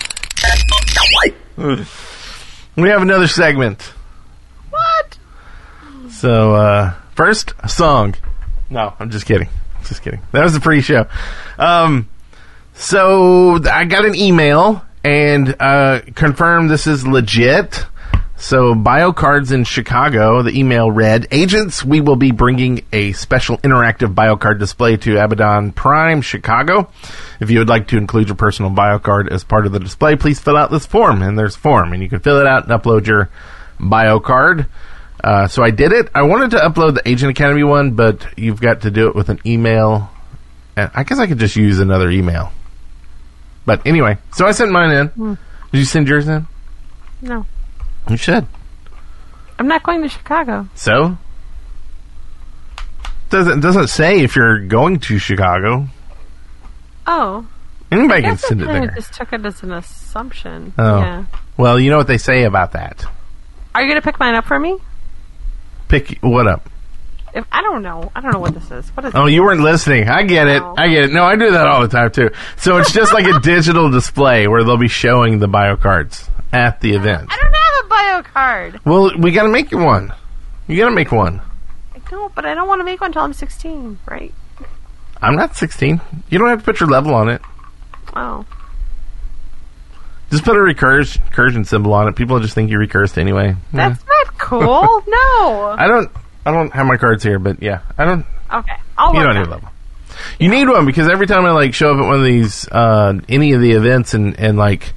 We have another segment. What? So, uh, first, a song. No, I'm just kidding. Just kidding. That was a pre-show. Um, so, I got an email and uh, confirmed this is legit. So, BioCards in Chicago, the email read, Agents, we will be bringing a special interactive BioCard display to Abaddon Prime, Chicago. If you would like to include your personal BioCard as part of the display, please fill out this form. And there's a form. And you can fill it out and upload your BioCard. Uh, so, I did it. I wanted to upload the Agent Academy one, but you've got to do it with an email. And I guess I could just use another email. But anyway, so I sent mine in. Mm. Did you send yours in? No. You should. I'm not going to Chicago. So? Doesn't doesn't say if you're going to Chicago. Oh. Anybody can send it there. I just took it as an assumption. Oh. Yeah. Well, you know what they say about that. Are you going to pick mine up for me? Pick what up? If, I don't know. I don't know what this is. What is oh, this? You weren't listening. I get it. I get it. No, I do that all the time, too. So it's just like a digital display where they'll be showing the bio cards at the event. I don't have a bio card. Well, we got to make you one. You got to make one. I don't, but I don't want to make one until I'm sixteen, right? I'm not sixteen. You don't have to put your level on it. Oh. Just put a recurs- recursion symbol on it. People just think you recursed anyway. That's yeah. not cool. No. I don't... I don't have my cards here, but yeah, I don't. Okay, I'll you don't need level. You need one because every time I like show up at one of these, uh, any of the events, and, and like,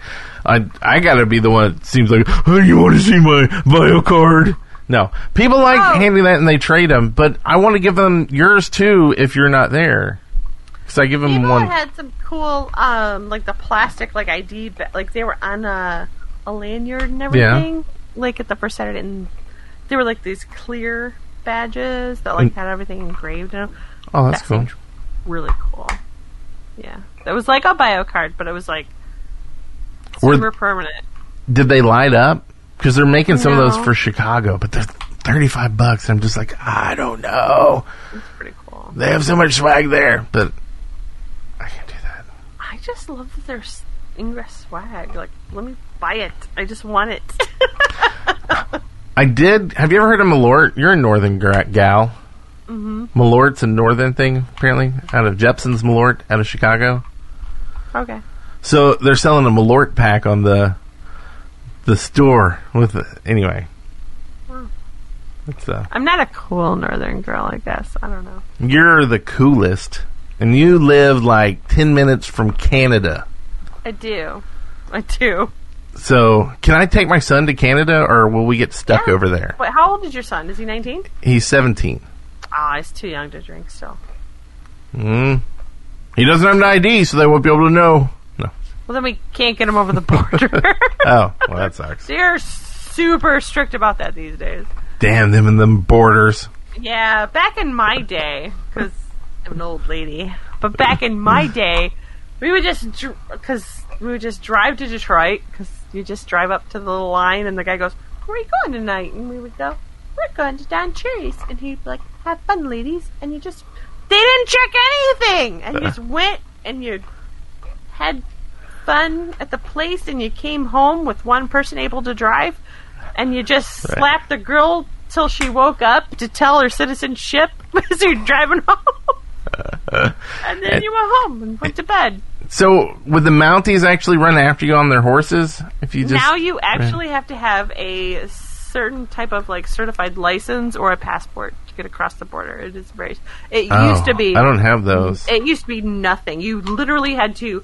I I gotta be the one that seems like, oh, you want to see my bio card? No, people like oh. handing that and they trade them, but I want to give them yours too if you're not there. Because I give them people one. People had some cool, um, like the plastic like I D, like they were on a, a lanyard and everything, yeah. like at the first Saturday, and they were like these clear badges that like had everything engraved in them. Oh, that's that cool. Really cool. Yeah. It was like a bio card, but it was like super Were, permanent. Did they light up? Because they're making some no. of those for Chicago, but they're thirty-five bucks. I'm just like, I don't know. It's pretty cool. They have so much swag there, but I can't do that. I just love that there's Ingress swag. Like, let me buy it. I just want it. I did. Have you ever heard of Malort? You're a northern gal. Mm-hmm. Malort's a northern thing, apparently, out of Jepson's Malort, out of Chicago. Okay. So they're selling a Malort pack on the the store with the, anyway. Oh. It's, uh, I'm not a cool northern girl, I guess. I don't know. You're the coolest, and you live like ten minutes from Canada. I do. I do. So, can I take my son to Canada, or will we get stuck yeah. over there? Wait, how old is your son? Is he nineteen? He's seventeen. Ah, oh, he's too young to drink still. Hmm. He doesn't have an I D, so they won't be able to know. No. Well, then we can't get him over the border. Oh, well, that sucks. They're super strict about that these days. Damn them and them borders. Yeah, back in my day, because I'm an old lady, but back in my day, we would just, because we would just drive to Detroit, because you just drive up to the line, and the guy goes, where are you going tonight? And we would go, we're going to Don Cherry's. And he'd be like, have fun, ladies. And you just, they didn't check anything. And you just went, and you had fun at the place, and you came home with one person able to drive, and you just right. slapped the girl till she woke up to tell her citizenship as you're driving home. And then and, you went home and went to bed. So would the Mounties actually run after you on their horses? If you just now you actually right. have to have a certain type of like certified license or a passport to get across the border. It is very. It oh, used to be. I don't have those. It used to be nothing. You literally had to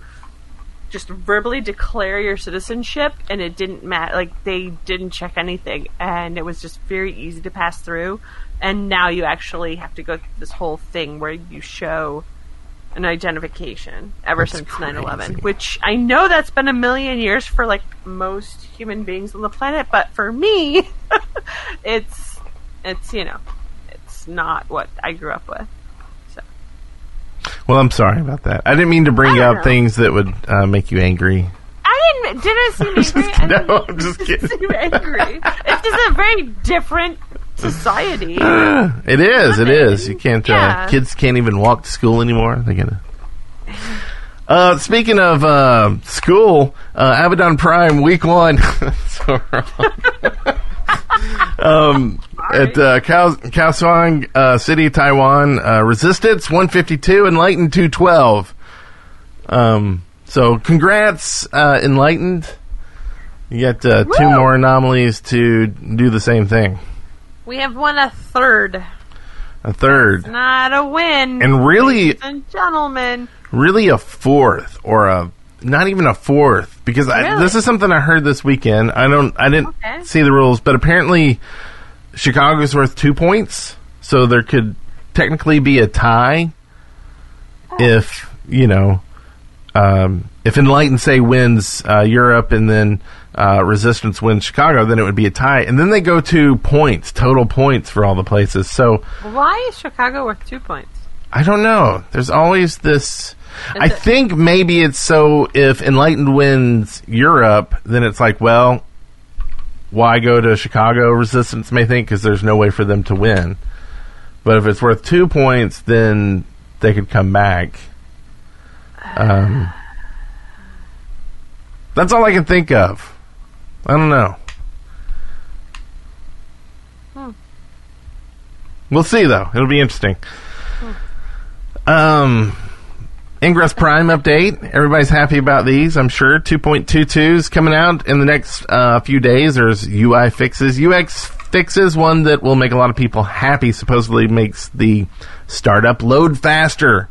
just verbally declare your citizenship, and it didn't matter. Like they didn't check anything, and it was just very easy to pass through. And now you actually have to go through this whole thing where you show an identification ever that's since crazy. nine eleven, which I know that's been a million years for like most human beings on the planet, but for me, it's it's you know, it's not what I grew up with. So, well, I'm sorry about that. I didn't mean to bring up know. things that would uh, make you angry. I didn't. Did I seem angry? Just, I no, I'm just kidding. Seem angry. It's just a very different society. It is. It is. You can't. Yeah. Uh, kids can't even walk to school anymore. They gonna. Uh, speaking of uh, school, uh, Abaddon Prime week one. So wrong. um, at uh, Kaohsiung uh, City, Taiwan, uh, Resistance one fifty two, Enlightened two twelve. Um. So congrats, uh, Enlightened. You got uh, two more anomalies to do the same thing. We have won a third. A third. That's not a win. And really, ladies and gentlemen. Really a fourth or a not even a fourth because really? I, this is something I heard this weekend. I don't I didn't okay. see the rules, but apparently Chicago's worth two points, so there could technically be a tie oh. if, you know, um, if Enlightened say wins uh, Europe and then Uh, Resistance wins Chicago, then it would be a tie. And then they go to points, total points for all the places. So why is Chicago worth two points? I don't know. There's always this... Is I it? think maybe it's so if Enlightened wins Europe, then it's like, well, why go to Chicago? Resistance may think because there's no way for them to win. But if it's worth two points, then they could come back. Um, that's all I can think of. I don't know. Hmm. We'll see, though. It'll be interesting. Hmm. Um, Ingress Prime update. Everybody's happy about these, I'm sure. two point two two is coming out in the next uh, few days. There's U I fixes. U X fixes, one that will make a lot of people happy. Supposedly makes the startup load faster.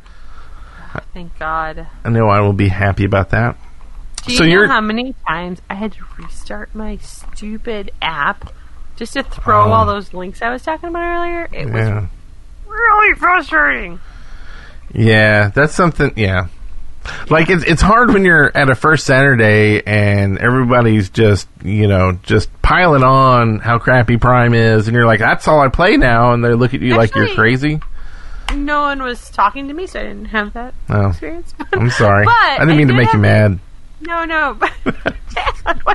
Thank God. I know I will be happy about that. Do you so know you're... how many times I had to restart my stupid app just to throw um, all those links I was talking about earlier? It yeah. was really frustrating. Yeah, that's something, yeah. yeah. Like, it's, it's hard when you're at a first Saturday and everybody's just, you know, just piling on how crappy Prime is, and you're like, that's all I play now, and they look at you Actually, like you're crazy. No one was talking to me, so I didn't have that oh, experience. I'm sorry. But I didn't mean I did to make you mad. No, no. What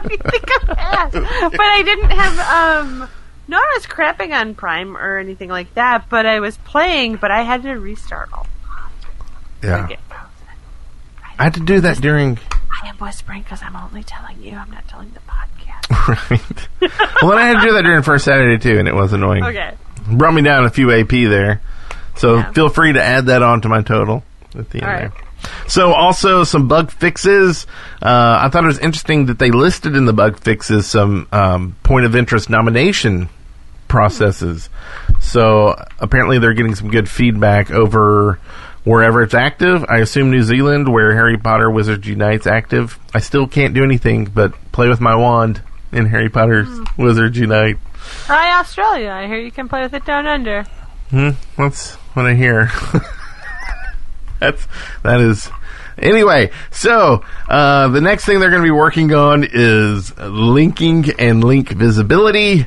do you think of that? But I didn't have... Um, no, I was crapping on Prime or anything like that, but I was playing, but I had to restart all the time. Yeah. I had to do that during... I am whispering because I'm only telling you. I'm not telling the podcast. Right. Well, I had to do that during First Saturday, too, and it was annoying. Okay. Brought me down a few A P there. So yeah. Feel free to add that on to my total at the end right. there. So also some bug fixes. Uh, I thought it was interesting that they listed in the bug fixes some um, point of interest nomination processes. So apparently they're getting some good feedback over wherever it's active. I assume New Zealand, where Harry Potter Wizards Unite's active. I still can't do anything but play with my wand in Harry Potter's mm. Wizards Unite. Hi, Australia. I hear you can play with it down under. Hmm, that's what I hear. That's, that is... Anyway, so uh, the next thing they're going to be working on is linking and link visibility,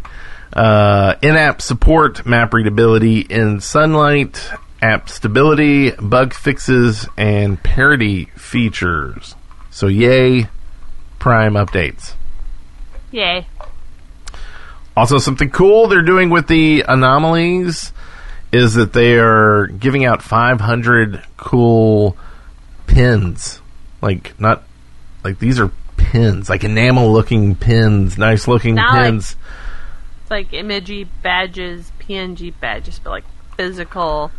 uh, in-app support, map readability in sunlight, app stability, bug fixes, and parity features. So yay, Prime updates. Yay. Also something cool they're doing with the anomalies is that they are giving out five hundred cool pins. Like, not... Like, these are pins. Like, enamel-looking pins. Nice-looking pins. Like, it's like imagey badges, P N G badges, but, like, physical,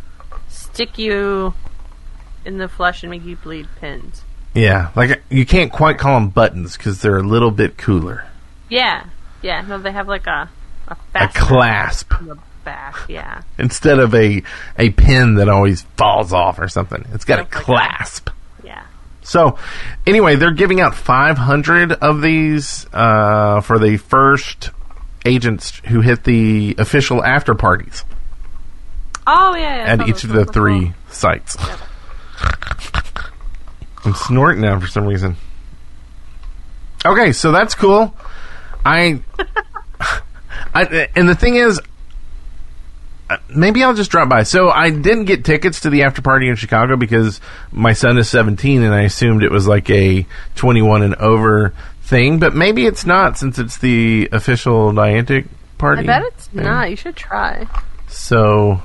stick you in the flesh and make you bleed pins. Yeah. Like, you can't quite call them buttons, because they're a little bit cooler. Yeah. Yeah. No, they have, like, a... A, a clasp. Back, yeah. Instead of a a pin that always falls off or something. It's got That's a clasp. Like a, yeah. So, anyway, they're giving out five hundred of these uh, for the first agents who hit the official after parties. Oh, yeah. yeah at each of the three cool. sites. Yeah. I'm snorting now for some reason. Okay, so that's cool. I, I and the thing is, maybe I'll just drop by. So I didn't get tickets to the after party in Chicago because my son is seventeen and I assumed it was like a twenty-one and over thing, but maybe it's not since it's the official Niantic party. I bet it's thing. not. You should try. So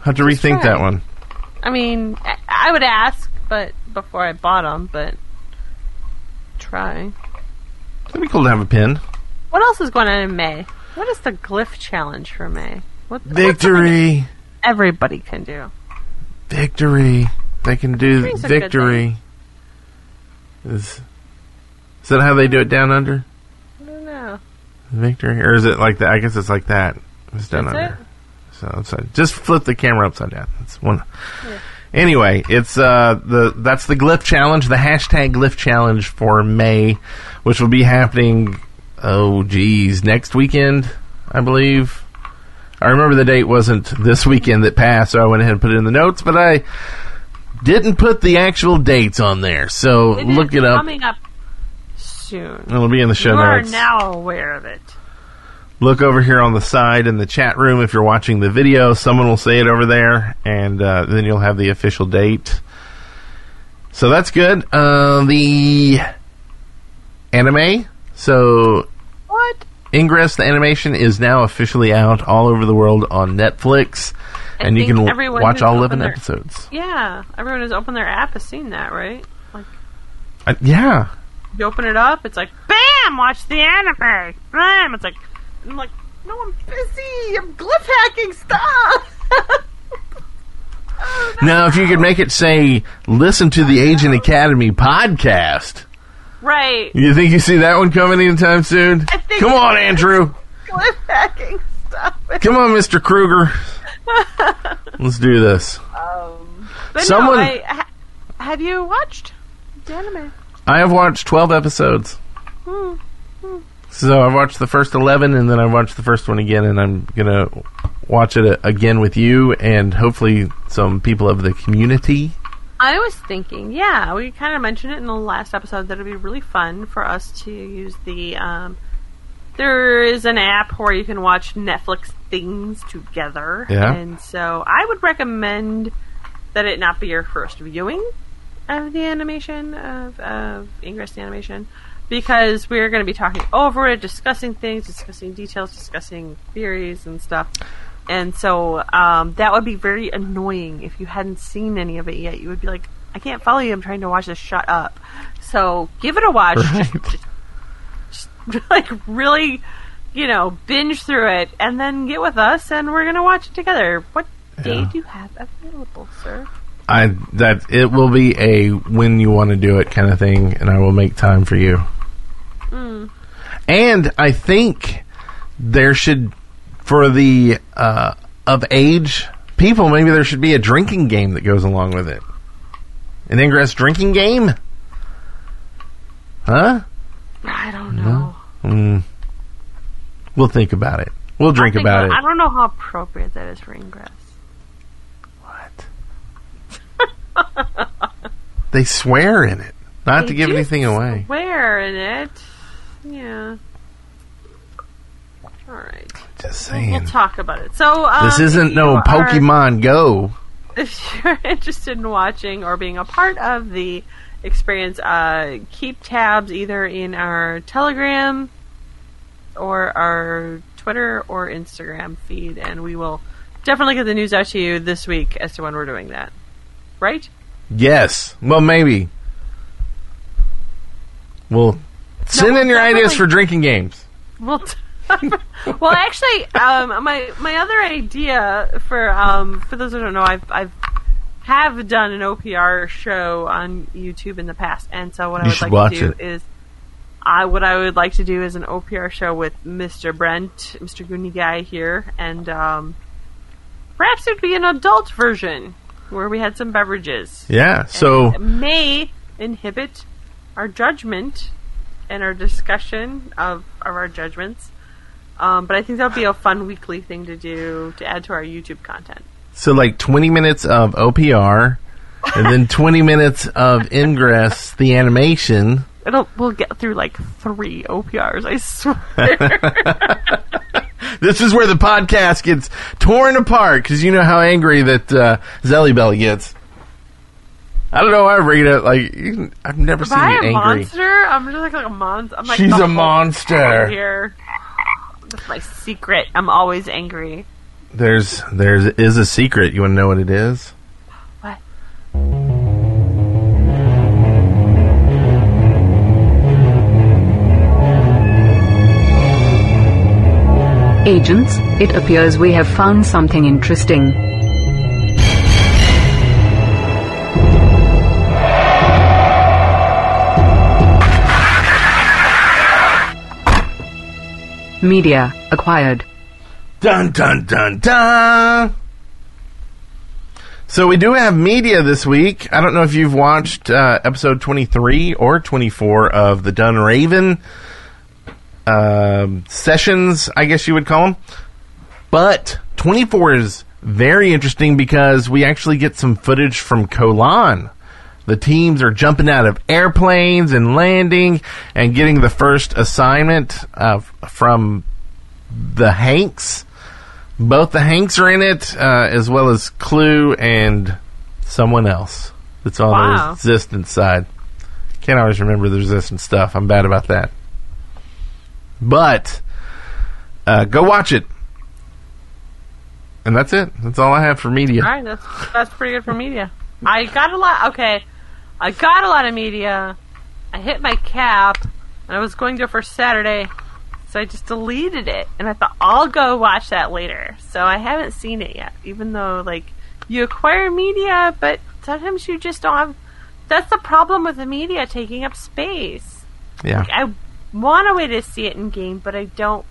I have to just rethink try. that one. I mean, I would ask but before I bought them, but try. It'd be cool to have a pin. What else is going on in May? What is the glyph challenge for May? What, victory! Everybody can do. Victory. They can do Victory's victory. Is, is that how they do it down under? I don't know. Victory? Or is it like that? I guess it's like that. It's down That's under. It? So, so just flip the camera upside down. That's one. Yeah. Anyway, it's uh, the that's the glyph challenge, the hashtag glyph challenge for May, which will be happening, oh geez, next weekend, I believe. I remember the date wasn't this weekend that passed, so I went ahead and put it in the notes, but I didn't put the actual dates on there, so it look it up. Coming up soon. It'll be in the show you notes. You are now aware of it. Look over here on the side in the chat room if you're watching the video. Someone will say it over there, and uh, then you'll have the official date. So that's good. Uh, the anime. So... What? Ingress, the animation, is now officially out all over the world on Netflix, and you can watch all eleven their, episodes. Yeah, everyone who's opened their app has seen that, right? Like, uh, yeah. You open it up, it's like, bam, watch the anime. Bam, it's like, I'm like, no, I'm busy. I'm glyph hacking stuff. Oh, no. Now, if you could make it say, listen to the Agent Academy podcast. Right. You think you see that one coming anytime soon? I think Come on, Andrew. Glyph hacking stuff. Come on, Mister Kruger. Let's do this. Um, but Someone, no, I, ha, have you watched the anime? I have watched twelve episodes. Hmm. Hmm. So I watched the first eleven, and then I watched the first one again, and I'm going to watch it again with you and hopefully some people of the community. I was thinking, yeah, we kind of mentioned it in the last episode that it would be really fun for us to use the, um, there is an app where you can watch Netflix things together. Yeah. And so I would recommend that it not be your first viewing of the animation, of, of Ingress animation, because we're going to be talking over it, discussing things, discussing details, discussing theories and stuff. And so um, that would be very annoying if you hadn't seen any of it yet. You would be like, I can't follow you. I'm trying to watch this. Shut up. So give it a watch. Right. Just, just, just like really, you know, binge through it and then get with us and we're going to watch it together. What yeah. day do you have available, sir? I that It will be a when you want to do it kind of thing, and I will make time for you. Mm. And I think there should... For the uh, of-age people, maybe there should be a drinking game that goes along with it. An Ingress drinking game? Huh? I don't know. No? Mm. We'll think about it. We'll drink about it. I don't know how appropriate that is for Ingress. What? They swear in it. Not they to give anything away. They swear in it. Yeah. All right. Just saying. We'll talk about it. So um, this isn't no Pokemon are, Go. If you're interested in watching or being a part of the experience, uh, keep tabs either in our Telegram or our Twitter or Instagram feed, and we will definitely get the news out to you this week as to when we're doing that. Right? Yes. Well, maybe. We'll send no, in your ideas for drinking games. We'll... T- well, actually, um, my my other idea for um, for those who don't know, I've I've have done an O P R show on YouTube in the past, and so what you I would like to do it. is I what I would like to do is an O P R show with Mister Brent, Mister Goonie Guy here, and um, perhaps it'd be an adult version where we had some beverages. Yeah, so it may inhibit our judgment and our discussion of, of our judgments. Um, but I think that would be a fun weekly thing to do to add to our YouTube content. So like twenty minutes of O P R and then twenty minutes of Ingress, the animation. It'll, we'll get through like three O P Rs, I swear. This is where the podcast gets torn apart because you know how angry that uh, Zelly Belly gets. I don't know why I read it. Like can, I've never Am seen I you angry. Am I a monster? I'm just like, like a monster. I'm like, she's a monster. Here. That's my secret. I'm always angry. There's, there's is a secret. You want to know what it is? What? Agents, it appears we have found something interesting. Media acquired. Dun, dun, dun, dun! So we do have media this week. I don't know if you've watched uh, episode twenty-three or twenty-four of the Dunraven uh, sessions, I guess you would call them. But twenty-four is very interesting because we actually get some footage from Kolan. The teams are jumping out of airplanes and landing and getting the first assignment uh, from the Hanks. Both the Hanks are in it, uh, as well as Clue and someone else that's on wow. the Resistance side. Can't always remember the Resistance stuff. I'm bad about that. But Uh, go watch it. And that's it. That's all I have for media. All right, that's that's pretty good for media. I got a lot. Okay, I got a lot of media. I hit my cap, and I was going to for Saturday, so I just deleted it. And I thought I'll go watch that later. So I haven't seen it yet, even though like you acquire media, but sometimes you just don't have. That's the problem with the media taking up space. Yeah, like, I want a way to see it in game, but I don't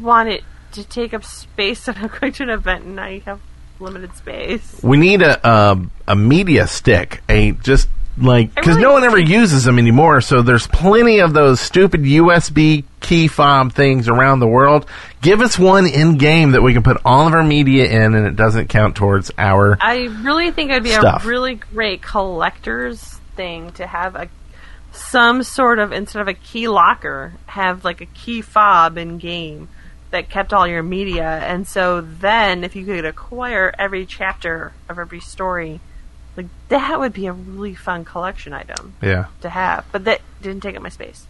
want it to take up space and I'm going to an event and now you have limited space. We need a a, a media stick, a just like because really no one ever uses them anymore, so there's plenty of those stupid U S B key fob things around the world. Give us one in game that we can put all of our media in and it doesn't count towards our I really think it'd be stuff. A really great collector's thing to have a some sort of, instead of a key locker, have like a key fob in game that kept all your media, and so then if you could acquire every chapter of every story, like that would be a really fun collection item. Yeah. To have, but that didn't take up my space.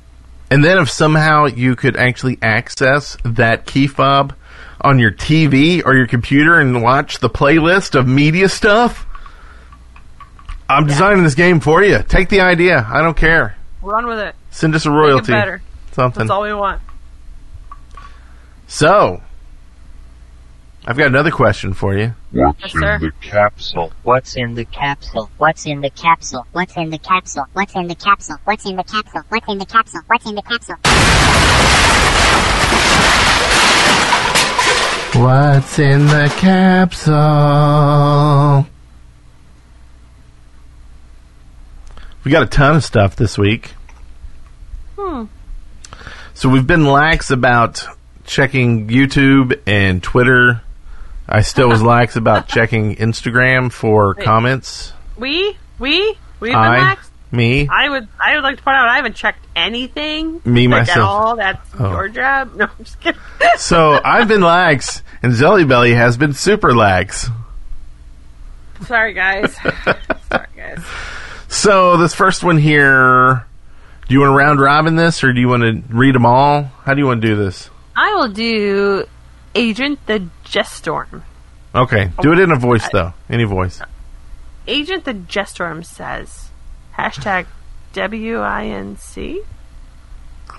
And then if somehow you could actually access that key fob on your T V or your computer and watch the playlist of media stuff, I'm yeah. designing this game for you. Take the idea. I don't care. Run with it. Send us a royalty. Make it better. Something. That's all we want. So, I've got another question for you. What's yes, in sir. the capsule? What's in the capsule? What's in the capsule? What's in the capsule? What's in the capsule? What's in the capsule? What's in the capsule? What's in the capsule? What's in the capsule? We got a ton of stuff this week. Hmm. So we've been lax about checking YouTube and Twitter. I still was lax about checking Instagram for Wait. comments. We? We? We've been I, lax? Me? I would I would like to point out I haven't checked anything. Me, like, myself. At all. That's oh. your job. No, I'm just kidding. So I've been lax, and Zelly Belly has been super lax. Sorry, guys. Sorry, guys. So this first one here, do you want to round robin this, or do you want to read them all? How do you want to do this? I will do Agent the Jestorm. Okay. Do it in a voice, though. Any voice. Agent the Jestorm says, hashtag W I N C,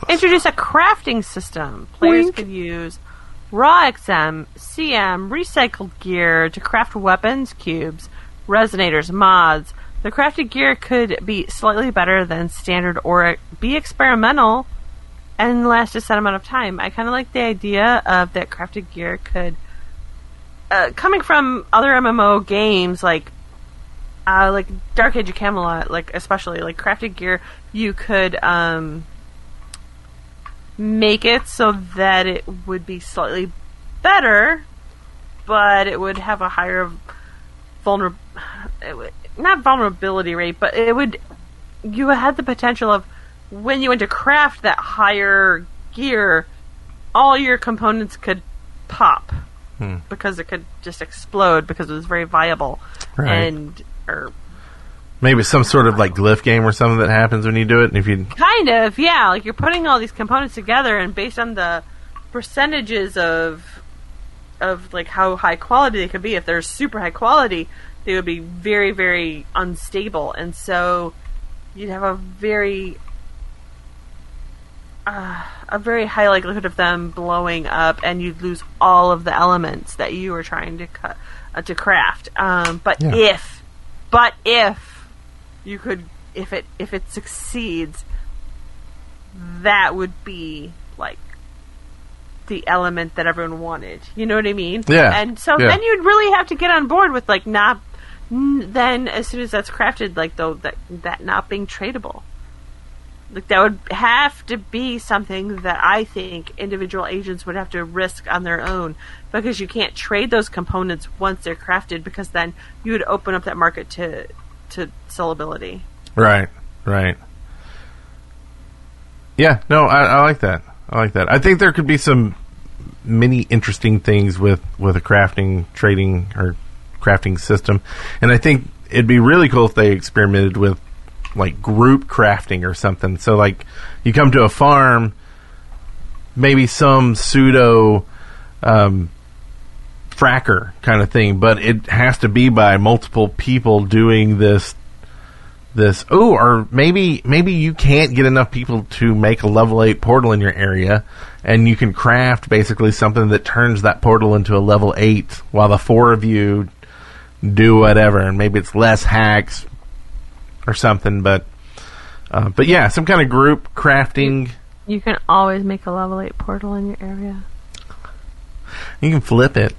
introduce a crafting system. Players Wink. could use raw X M, C M, recycled gear to craft weapons, cubes, resonators, mods. The crafted gear could be slightly better than standard or be experimental and last a set amount of time. I kind of like the idea of that crafted gear could... Uh, coming from other M M O games, like uh, like Dark Age of Camelot, like especially, like crafted gear, you could um, make it so that it would be slightly better, but it would have a higher vulnerability... Not vulnerability rate, but it would... You had the potential of, when you went to craft that higher gear, all your components could pop hmm. because it could just explode because it was very viable. Right. And or maybe some sort of like glyph game or something that happens when you do it, and if you kind of yeah, like you're putting all these components together, and based on the percentages of of like how high quality they could be, if they're super high quality, they would be very very unstable, and so you'd have a very Uh, a very high likelihood of them blowing up, and you'd lose all of the elements that you were trying to cut, uh, to craft. Um, but yeah. if, but if you could, if it if it succeeds, that would be like the element that everyone wanted. You know what I mean? Yeah. And so yeah. then you'd really have to get on board with like not. Then as soon as that's crafted, like though that that not being tradable. Like that would have to be something that I think individual agents would have to risk on their own, because you can't trade those components once they're crafted, because then you would open up that market to to sellability. Right, right. Yeah, no, I, I like that. I like that. I think there could be some many interesting things with, with a crafting, trading, or crafting system. And I think it'd be really cool if they experimented with like group crafting or something. So like you come to a farm maybe some pseudo um, fracker kind of thing, but it has to be by multiple people doing this. This oh, or maybe maybe you can't get enough people to make a level eight portal in your area, and you can craft basically something that turns that portal into a level eight while the four of you do whatever, and maybe it's less hacks or something. But uh, but yeah, some kind of group crafting. You can always make a level eight portal in your area. You can flip it.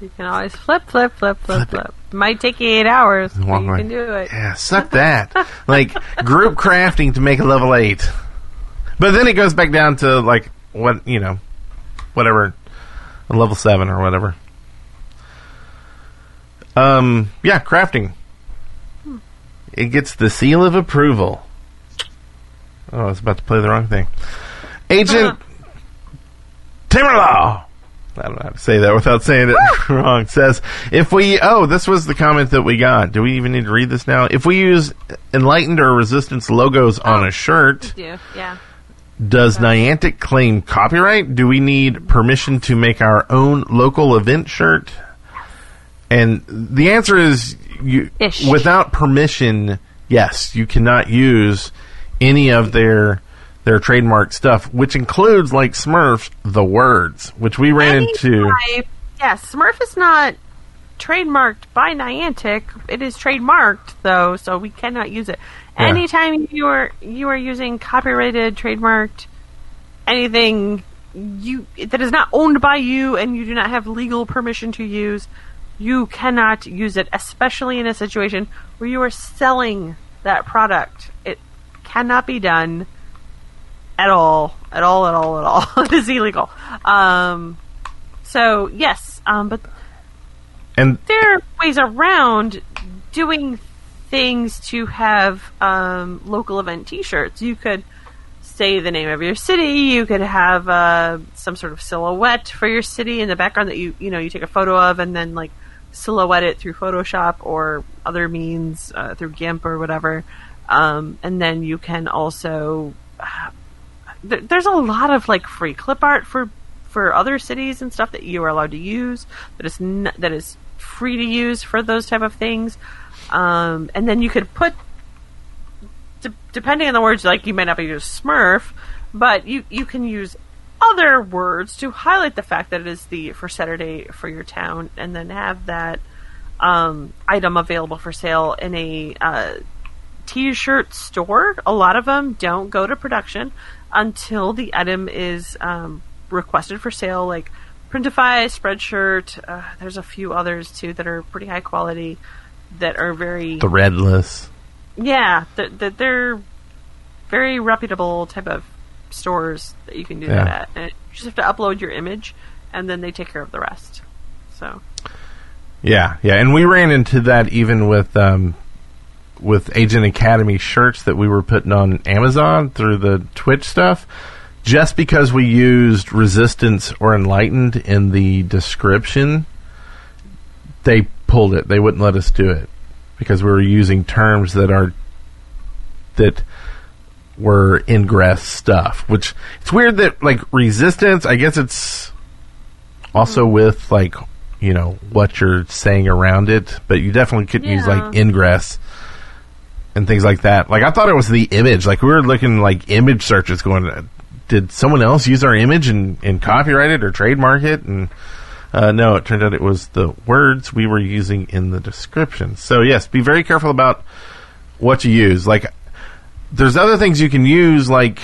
You can always flip, flip, flip, flip, flip. flip. It might take you eight hours, but you can do it. Yeah, suck that. Like, group crafting to make a level eight. But then it goes back down to, like, what, you know, whatever, a level seven or whatever. Um, yeah, crafting. Hmm. It gets the seal of approval. Oh, I was about to play the wrong thing. Agent Timberlaw! I don't know how to say that without saying it wrong. Says, if we... Oh, this was the comment that we got. Do we even need to read this now? If we use Enlightened or Resistance logos oh, on a shirt... We do, yeah. Does okay. Niantic claim copyright? Do we need permission to make our own local event shirt? And the answer is... You, Ish. Without permission, yes. You cannot use any of their... their trademark stuff, which includes, like, Smurfs, the words, which we ran Any into. Yes, yeah, Smurf is not trademarked by Niantic. It is trademarked, though, so we cannot use it. Yeah. Anytime you are you are using copyrighted, trademarked, anything you that is not owned by you and you do not have legal permission to use, you cannot use it, especially in a situation where you are selling that product. It cannot be done. At all, at all, at all, at all. It is illegal. Um, so, yes, um, but and there are ways around doing things to have um, local event t-shirts. You could say the name of your city. You could have uh, some sort of silhouette for your city in the background that you, you know, you take a photo of and then, like, silhouette it through Photoshop or other means, uh, through GIMP or whatever. Um, and then you can also... Uh, There's a lot of, like, free clip art for, for other cities and stuff that you are allowed to use, that is n- that is free to use for those type of things. Um, and then you could put, de- depending on the words, like, you might not be able to Smurf, but you, you can use other words to highlight the fact that it is the for Saturday for your town, and then have that um, item available for sale in a uh, t-shirt store. A lot of them don't go to production until the item is um, requested for sale, like Printify, Spreadshirt. Uh, there's a few others, too, that are pretty high quality, that are very... Threadless. Yeah, th- th- they're very reputable type of stores that you can do yeah. that at. And you just have to upload your image, and then they take care of the rest. So. Yeah, yeah, and we ran into that even with... Um with Agent Academy shirts that we were putting on Amazon through the Twitch stuff, just because we used Resistance or Enlightened in the description, they pulled it. They wouldn't let us do it because we were using terms that are that were Ingress stuff, which it's weird that, like, Resistance, I guess it's also with, like, you know, what you're saying around it, but you definitely couldn't yeah. use, like, Ingress and things like that. Like, I thought it was the image. Like, we were looking, like, image searches going, did someone else use our image and, and copyright it or trademark it? And uh, no, it turned out it was the words we were using in the description. So, yes, be very careful about what you use. Like, there's other things you can use, like,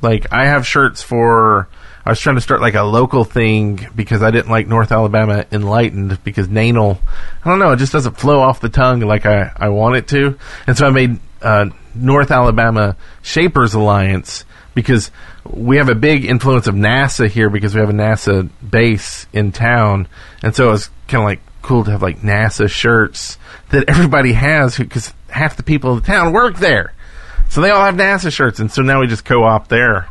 like I have shirts for... I was trying to start, like, a local thing because I didn't like North Alabama Enlightened because Nanal, I don't know, it just doesn't flow off the tongue like I, I want it to. And so I made uh, North Alabama Shapers Alliance because we have a big influence of NASA here because we have a NASA base in town. And so it was kind of, like, cool to have, like, NASA shirts that everybody has because half the people in the town work there. So they all have NASA shirts. And so now we just co-opt their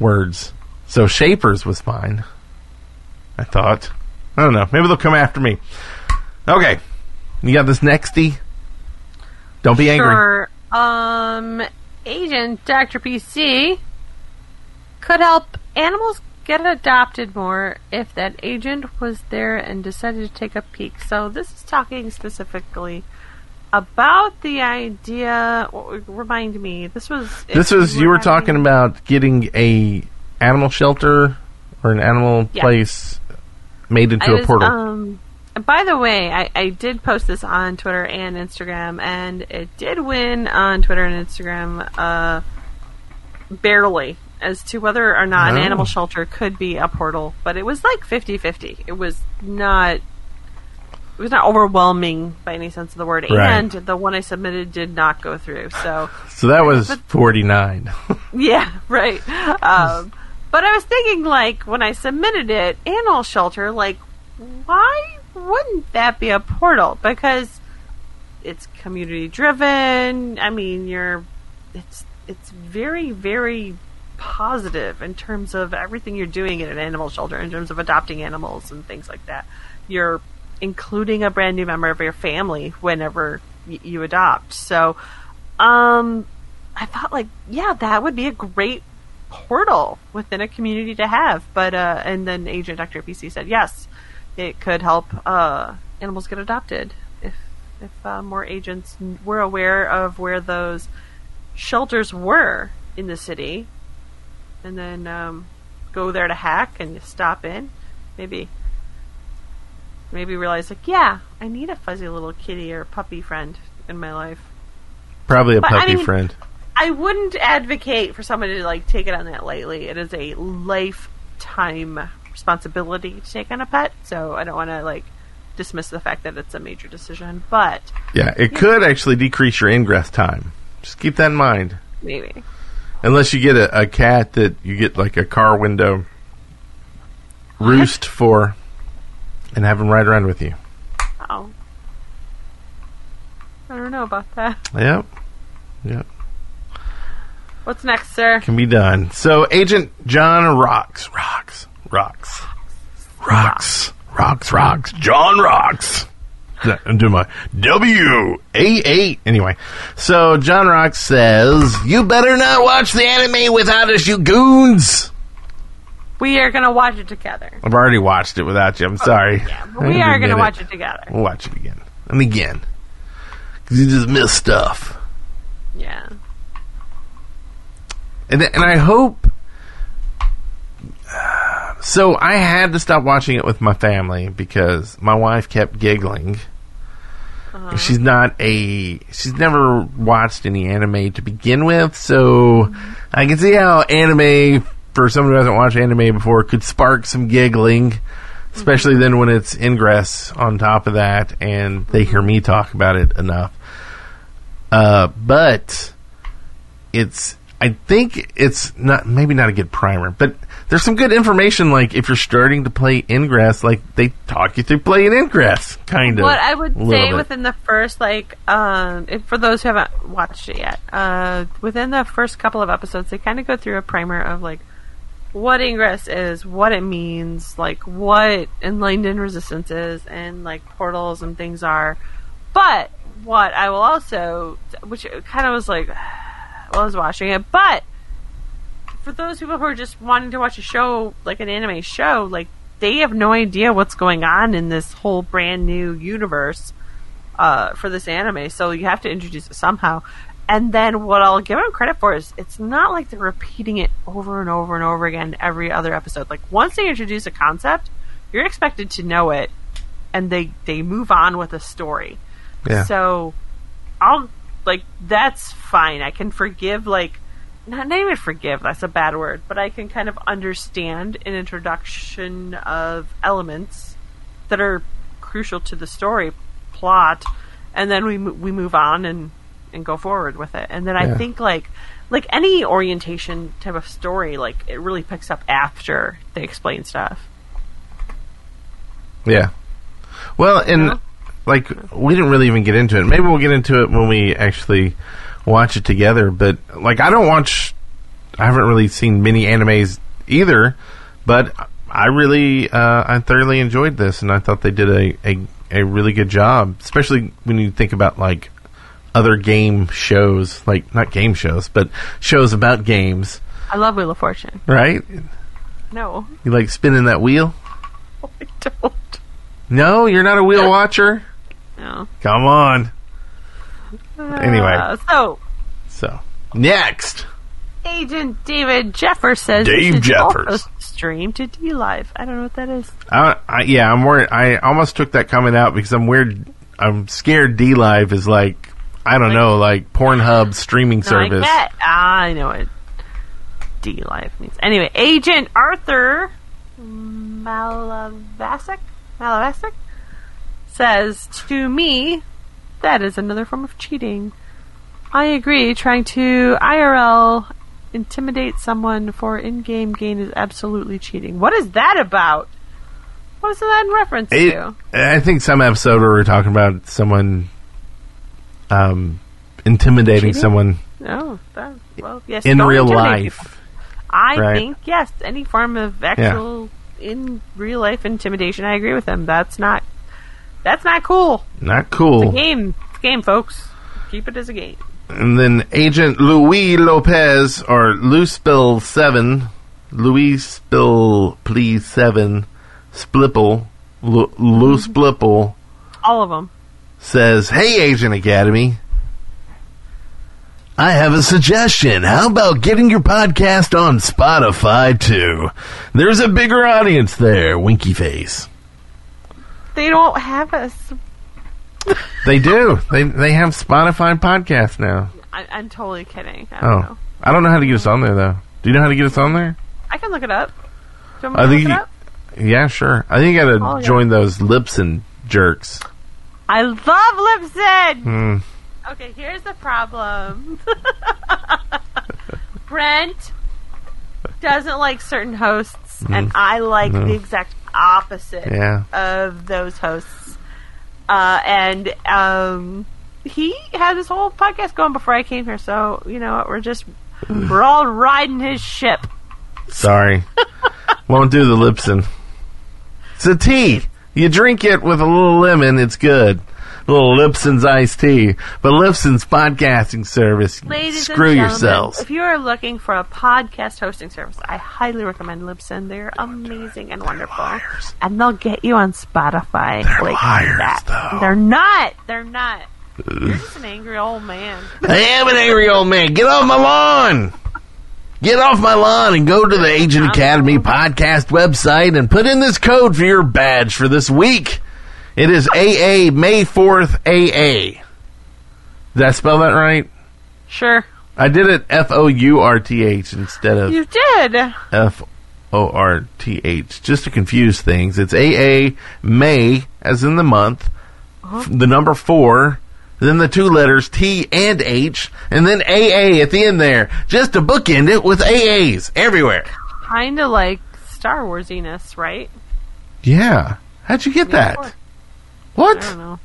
words. So Shapers was fine, I thought. I don't know. Maybe they'll come after me. Okay. You got this nexty? Don't be sure. angry. Um, Agent Doctor P C could help animals get adopted more if that agent was there and decided to take a peek. So this is talking specifically about the idea. Remind me, this was this was you were talking about getting a animal shelter or an animal yeah. place made into I a was, portal. Um, by the way, I, I did post this on Twitter and Instagram, and it did win on Twitter and Instagram uh, barely as to whether or not oh. an animal shelter could be a portal, but it was like fifty-fifty. It was not it was not overwhelming by any sense of the word, right. And the one I submitted did not go through. So so that was but, forty-nine. Yeah, right. Um, but I was thinking, like, when I submitted it, animal shelter, like, why wouldn't that be a portal? Because it's community driven. I mean, you're it's it's very, very positive in terms of everything you're doing in an animal shelter, in terms of adopting animals and things like that. You're including a brand new member of your family whenever y- you adopt. So um, I thought, like, yeah, that would be a great portal within a community to have. But uh, and then Agent Doctor P C said, yes, it could help uh, animals get adopted if, if uh, more agents were aware of where those shelters were in the city. And then um, go there to hack and you stop in. Maybe maybe realize, like, yeah, I need a fuzzy little kitty or puppy friend in my life. Probably a but, puppy I mean, friend. I wouldn't advocate for somebody to, like, take it on that lightly. It is a lifetime responsibility to take on a pet. So I don't want to, like, dismiss the fact that it's a major decision. But yeah, it could know. actually decrease your ingress time. Just keep that in mind. Maybe. Unless you get a, a cat that you get, like, a car window roost for and have them ride around with you. Oh. I don't know about that. Yep. Yep. What's next, sir? Can be done. So, Agent John Rocks. Rocks. Rocks. Rocks. Rocks. Rocks. John Rocks. I'm doing my W A eight. Anyway, so John Rock says, "You better not watch the anime without us, you goons." We are going to watch it together. I've already watched it without you. I'm oh, sorry. Yeah, but we are going to watch it together. We'll watch it again. And again. Because you just miss stuff. Yeah. And, and I hope... Uh, so I had to stop watching it with my family because my wife kept giggling. Uh-huh. She's not a... She's never watched any anime to begin with, so mm-hmm. I can see how anime, for someone who hasn't watched anime before, could spark some giggling, mm-hmm. especially then when it's Ingress on top of that, and they hear me talk about it enough. Uh, but it's... I think it's not maybe not a good primer, but there's some good information. Like, if you're starting to play Ingress, like, they talk you through playing Ingress, kind of. What I would say bit. within the first, like, um, if, for those who haven't watched it yet, uh, within the first couple of episodes, they kind of go through a primer of, like, what Ingress is, what it means, like, what Enlightened and Resistance is, and, like, portals and things are. But what I will also, which kind of was like... while I was watching it, but for those people who are just wanting to watch a show, like an anime show, like, they have no idea what's going on in this whole brand new universe uh, for this anime, so you have to introduce it somehow. And then what I'll give them credit for is it's not like they're repeating it over and over and over again every other episode. Like, once they introduce a concept, you're expected to know it, and they, they move on with a story. Yeah. So I'll Like, that's fine. I can forgive, like... Not, not even forgive, that's a bad word. But I can kind of understand an introduction of elements that are crucial to the story plot. And then we we move on and, and go forward with it. And then yeah. I think, like... Like, any orientation type of story, like, it really picks up after they explain stuff. Yeah. Well, and... You know? Like, we didn't really even get into it. Maybe we'll get into it when we actually watch it together. But, like, I don't watch... I haven't really seen many animes either. But I really... Uh, I thoroughly enjoyed this. And I thought they did a, a, a really good job. Especially when you think about, like, other game shows. Like, not game shows, but shows about games. I love Wheel of Fortune. Right? No. You like spinning that wheel? Oh, I don't. No? You're not a wheel watcher? No. Come on. Uh, anyway. So. So. Next. Agent David Jeffers says Dave Jeffers also stream to D-Live. I don't know what that is. I, I, yeah, I'm worried. I almost took that comment out because I'm weird. I'm scared D-Live is like, I don't like, know, like Pornhub streaming service. Like that. I know what D-Live means. Anyway, Agent Arthur Malavasic, Malavasic says, to me, that is another form of cheating. I agree. Trying to I R L intimidate someone for in-game gain is absolutely cheating. What is that about? What is that in reference it, to? I think some episode where we were talking about someone um, intimidating cheating? someone. Oh, that, well, yes. In real life. People. I right? think, yes, any form of actual yeah. in real life intimidation, I agree with them. That's not that's not cool. Not cool. It's a game. It's a game, folks. Keep it as a game. And then Agent Luis Lopez, or Luis Spill seven, Luis Spill Please seven, Splipple, Lu, Lu Splipple. All of them. Says, hey, Agent Academy, I have a suggestion. How about getting your podcast on Spotify, too? There's a bigger audience there, winky face. They don't have a... They do. They they have Spotify podcasts now. I, I'm totally kidding. I don't oh. know. I don't know how to get us on there, though. Do you know how to get us on there? I can look it up. Do you want me to look it up? Yeah, sure. I think you gotta oh, yeah. join those Lipson jerks. I love Lipson! Hmm. Okay, here's the problem. Brent doesn't like certain hosts, mm. and I like mm. the exact opposite yeah. of those hosts. Uh, and um, he had his whole podcast going before I came here, so you know we're just we're all riding his ship. Sorry, won't do the Lipson. It's a tea. You drink it with a little lemon. It's good. A little Lipson's iced tea, but Lipson's podcasting service. Ladies screw and yourselves. If you are looking for a podcast hosting service, I highly recommend Lipson. They're amazing and wonderful, liars. And they'll get you on Spotify. They're like liars, that. Though. They're not. They're not. Ugh. You're just an angry old man. I am an angry old man. Get off my lawn. Get off my lawn and go to the Agent Academy podcast website and put in this code for your badge for this week. It is A A, May fourth, A A. Did I spell that right? Sure. I did it F O U R T H instead of... You did! F O R T H. Just to confuse things. It's A A, May, as in the month, uh-huh. the number four, then the two letters T and H, and then A A at the end there. Just to bookend it with A As everywhere. Kind of like Star Warsiness, right? Yeah. How'd you get yeah, that? What? I don't know.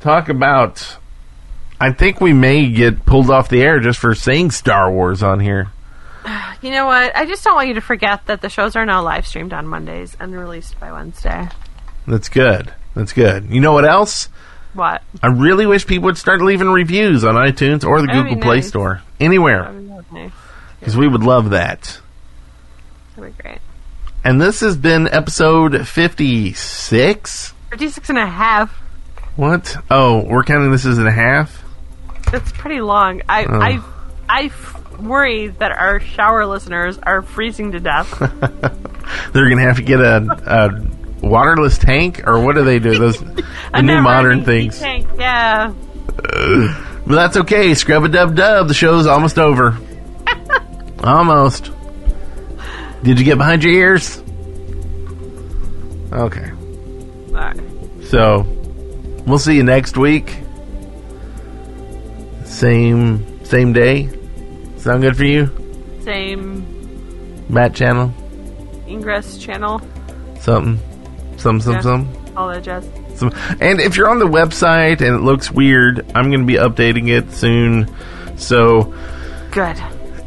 Talk about... I think we may get pulled off the air just for saying Star Wars on here. You know what? I just don't want you to forget that the shows are now live streamed on Mondays and released by Wednesday. That's good. That's good. You know what else? What? I really wish people would start leaving reviews on iTunes or the That'd Google nice. Play Store. Anywhere. Because nice. we would love that. That'd be great. And this has been episode fifty-six? fifty-six and a half. What? Oh, we're counting this as a half? That's pretty long. I, oh. I, I f- worry that our shower listeners are freezing to death. They're going to have to get a, a waterless tank? Or what do they do? Those the new modern things. Tank, yeah. Uh, but that's okay. Scrub-a-dub-dub. The show's almost over. Almost. Did you get behind your ears? Okay. Right. So, we'll see you next week. Same same day. Sound good for you? Same. Matt channel. Ingress channel. Something. Some, some, yeah. some. All that jazz. Some. And if you're on the website and it looks weird, I'm going to be updating it soon. So. Good.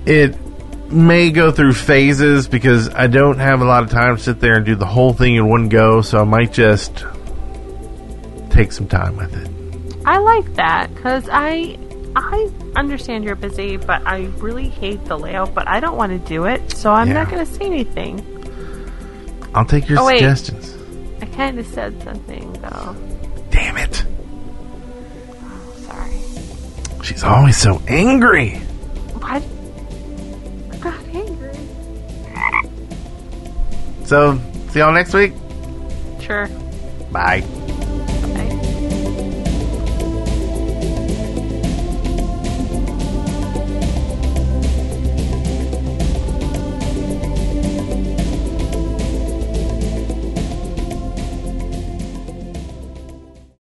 It may go through phases because I don't have a lot of time to sit there and do the whole thing in one go, so I might just take some time with it. I like that because I I understand you're busy, but I really hate the layout, but I don't want to do it, so I'm yeah. not going to say anything. I'll take your oh, suggestions. Wait. I kind of said something, though. Damn it. Oh, sorry. She's always so angry. What? I'm not angry. So, see y'all next week? Sure. Bye.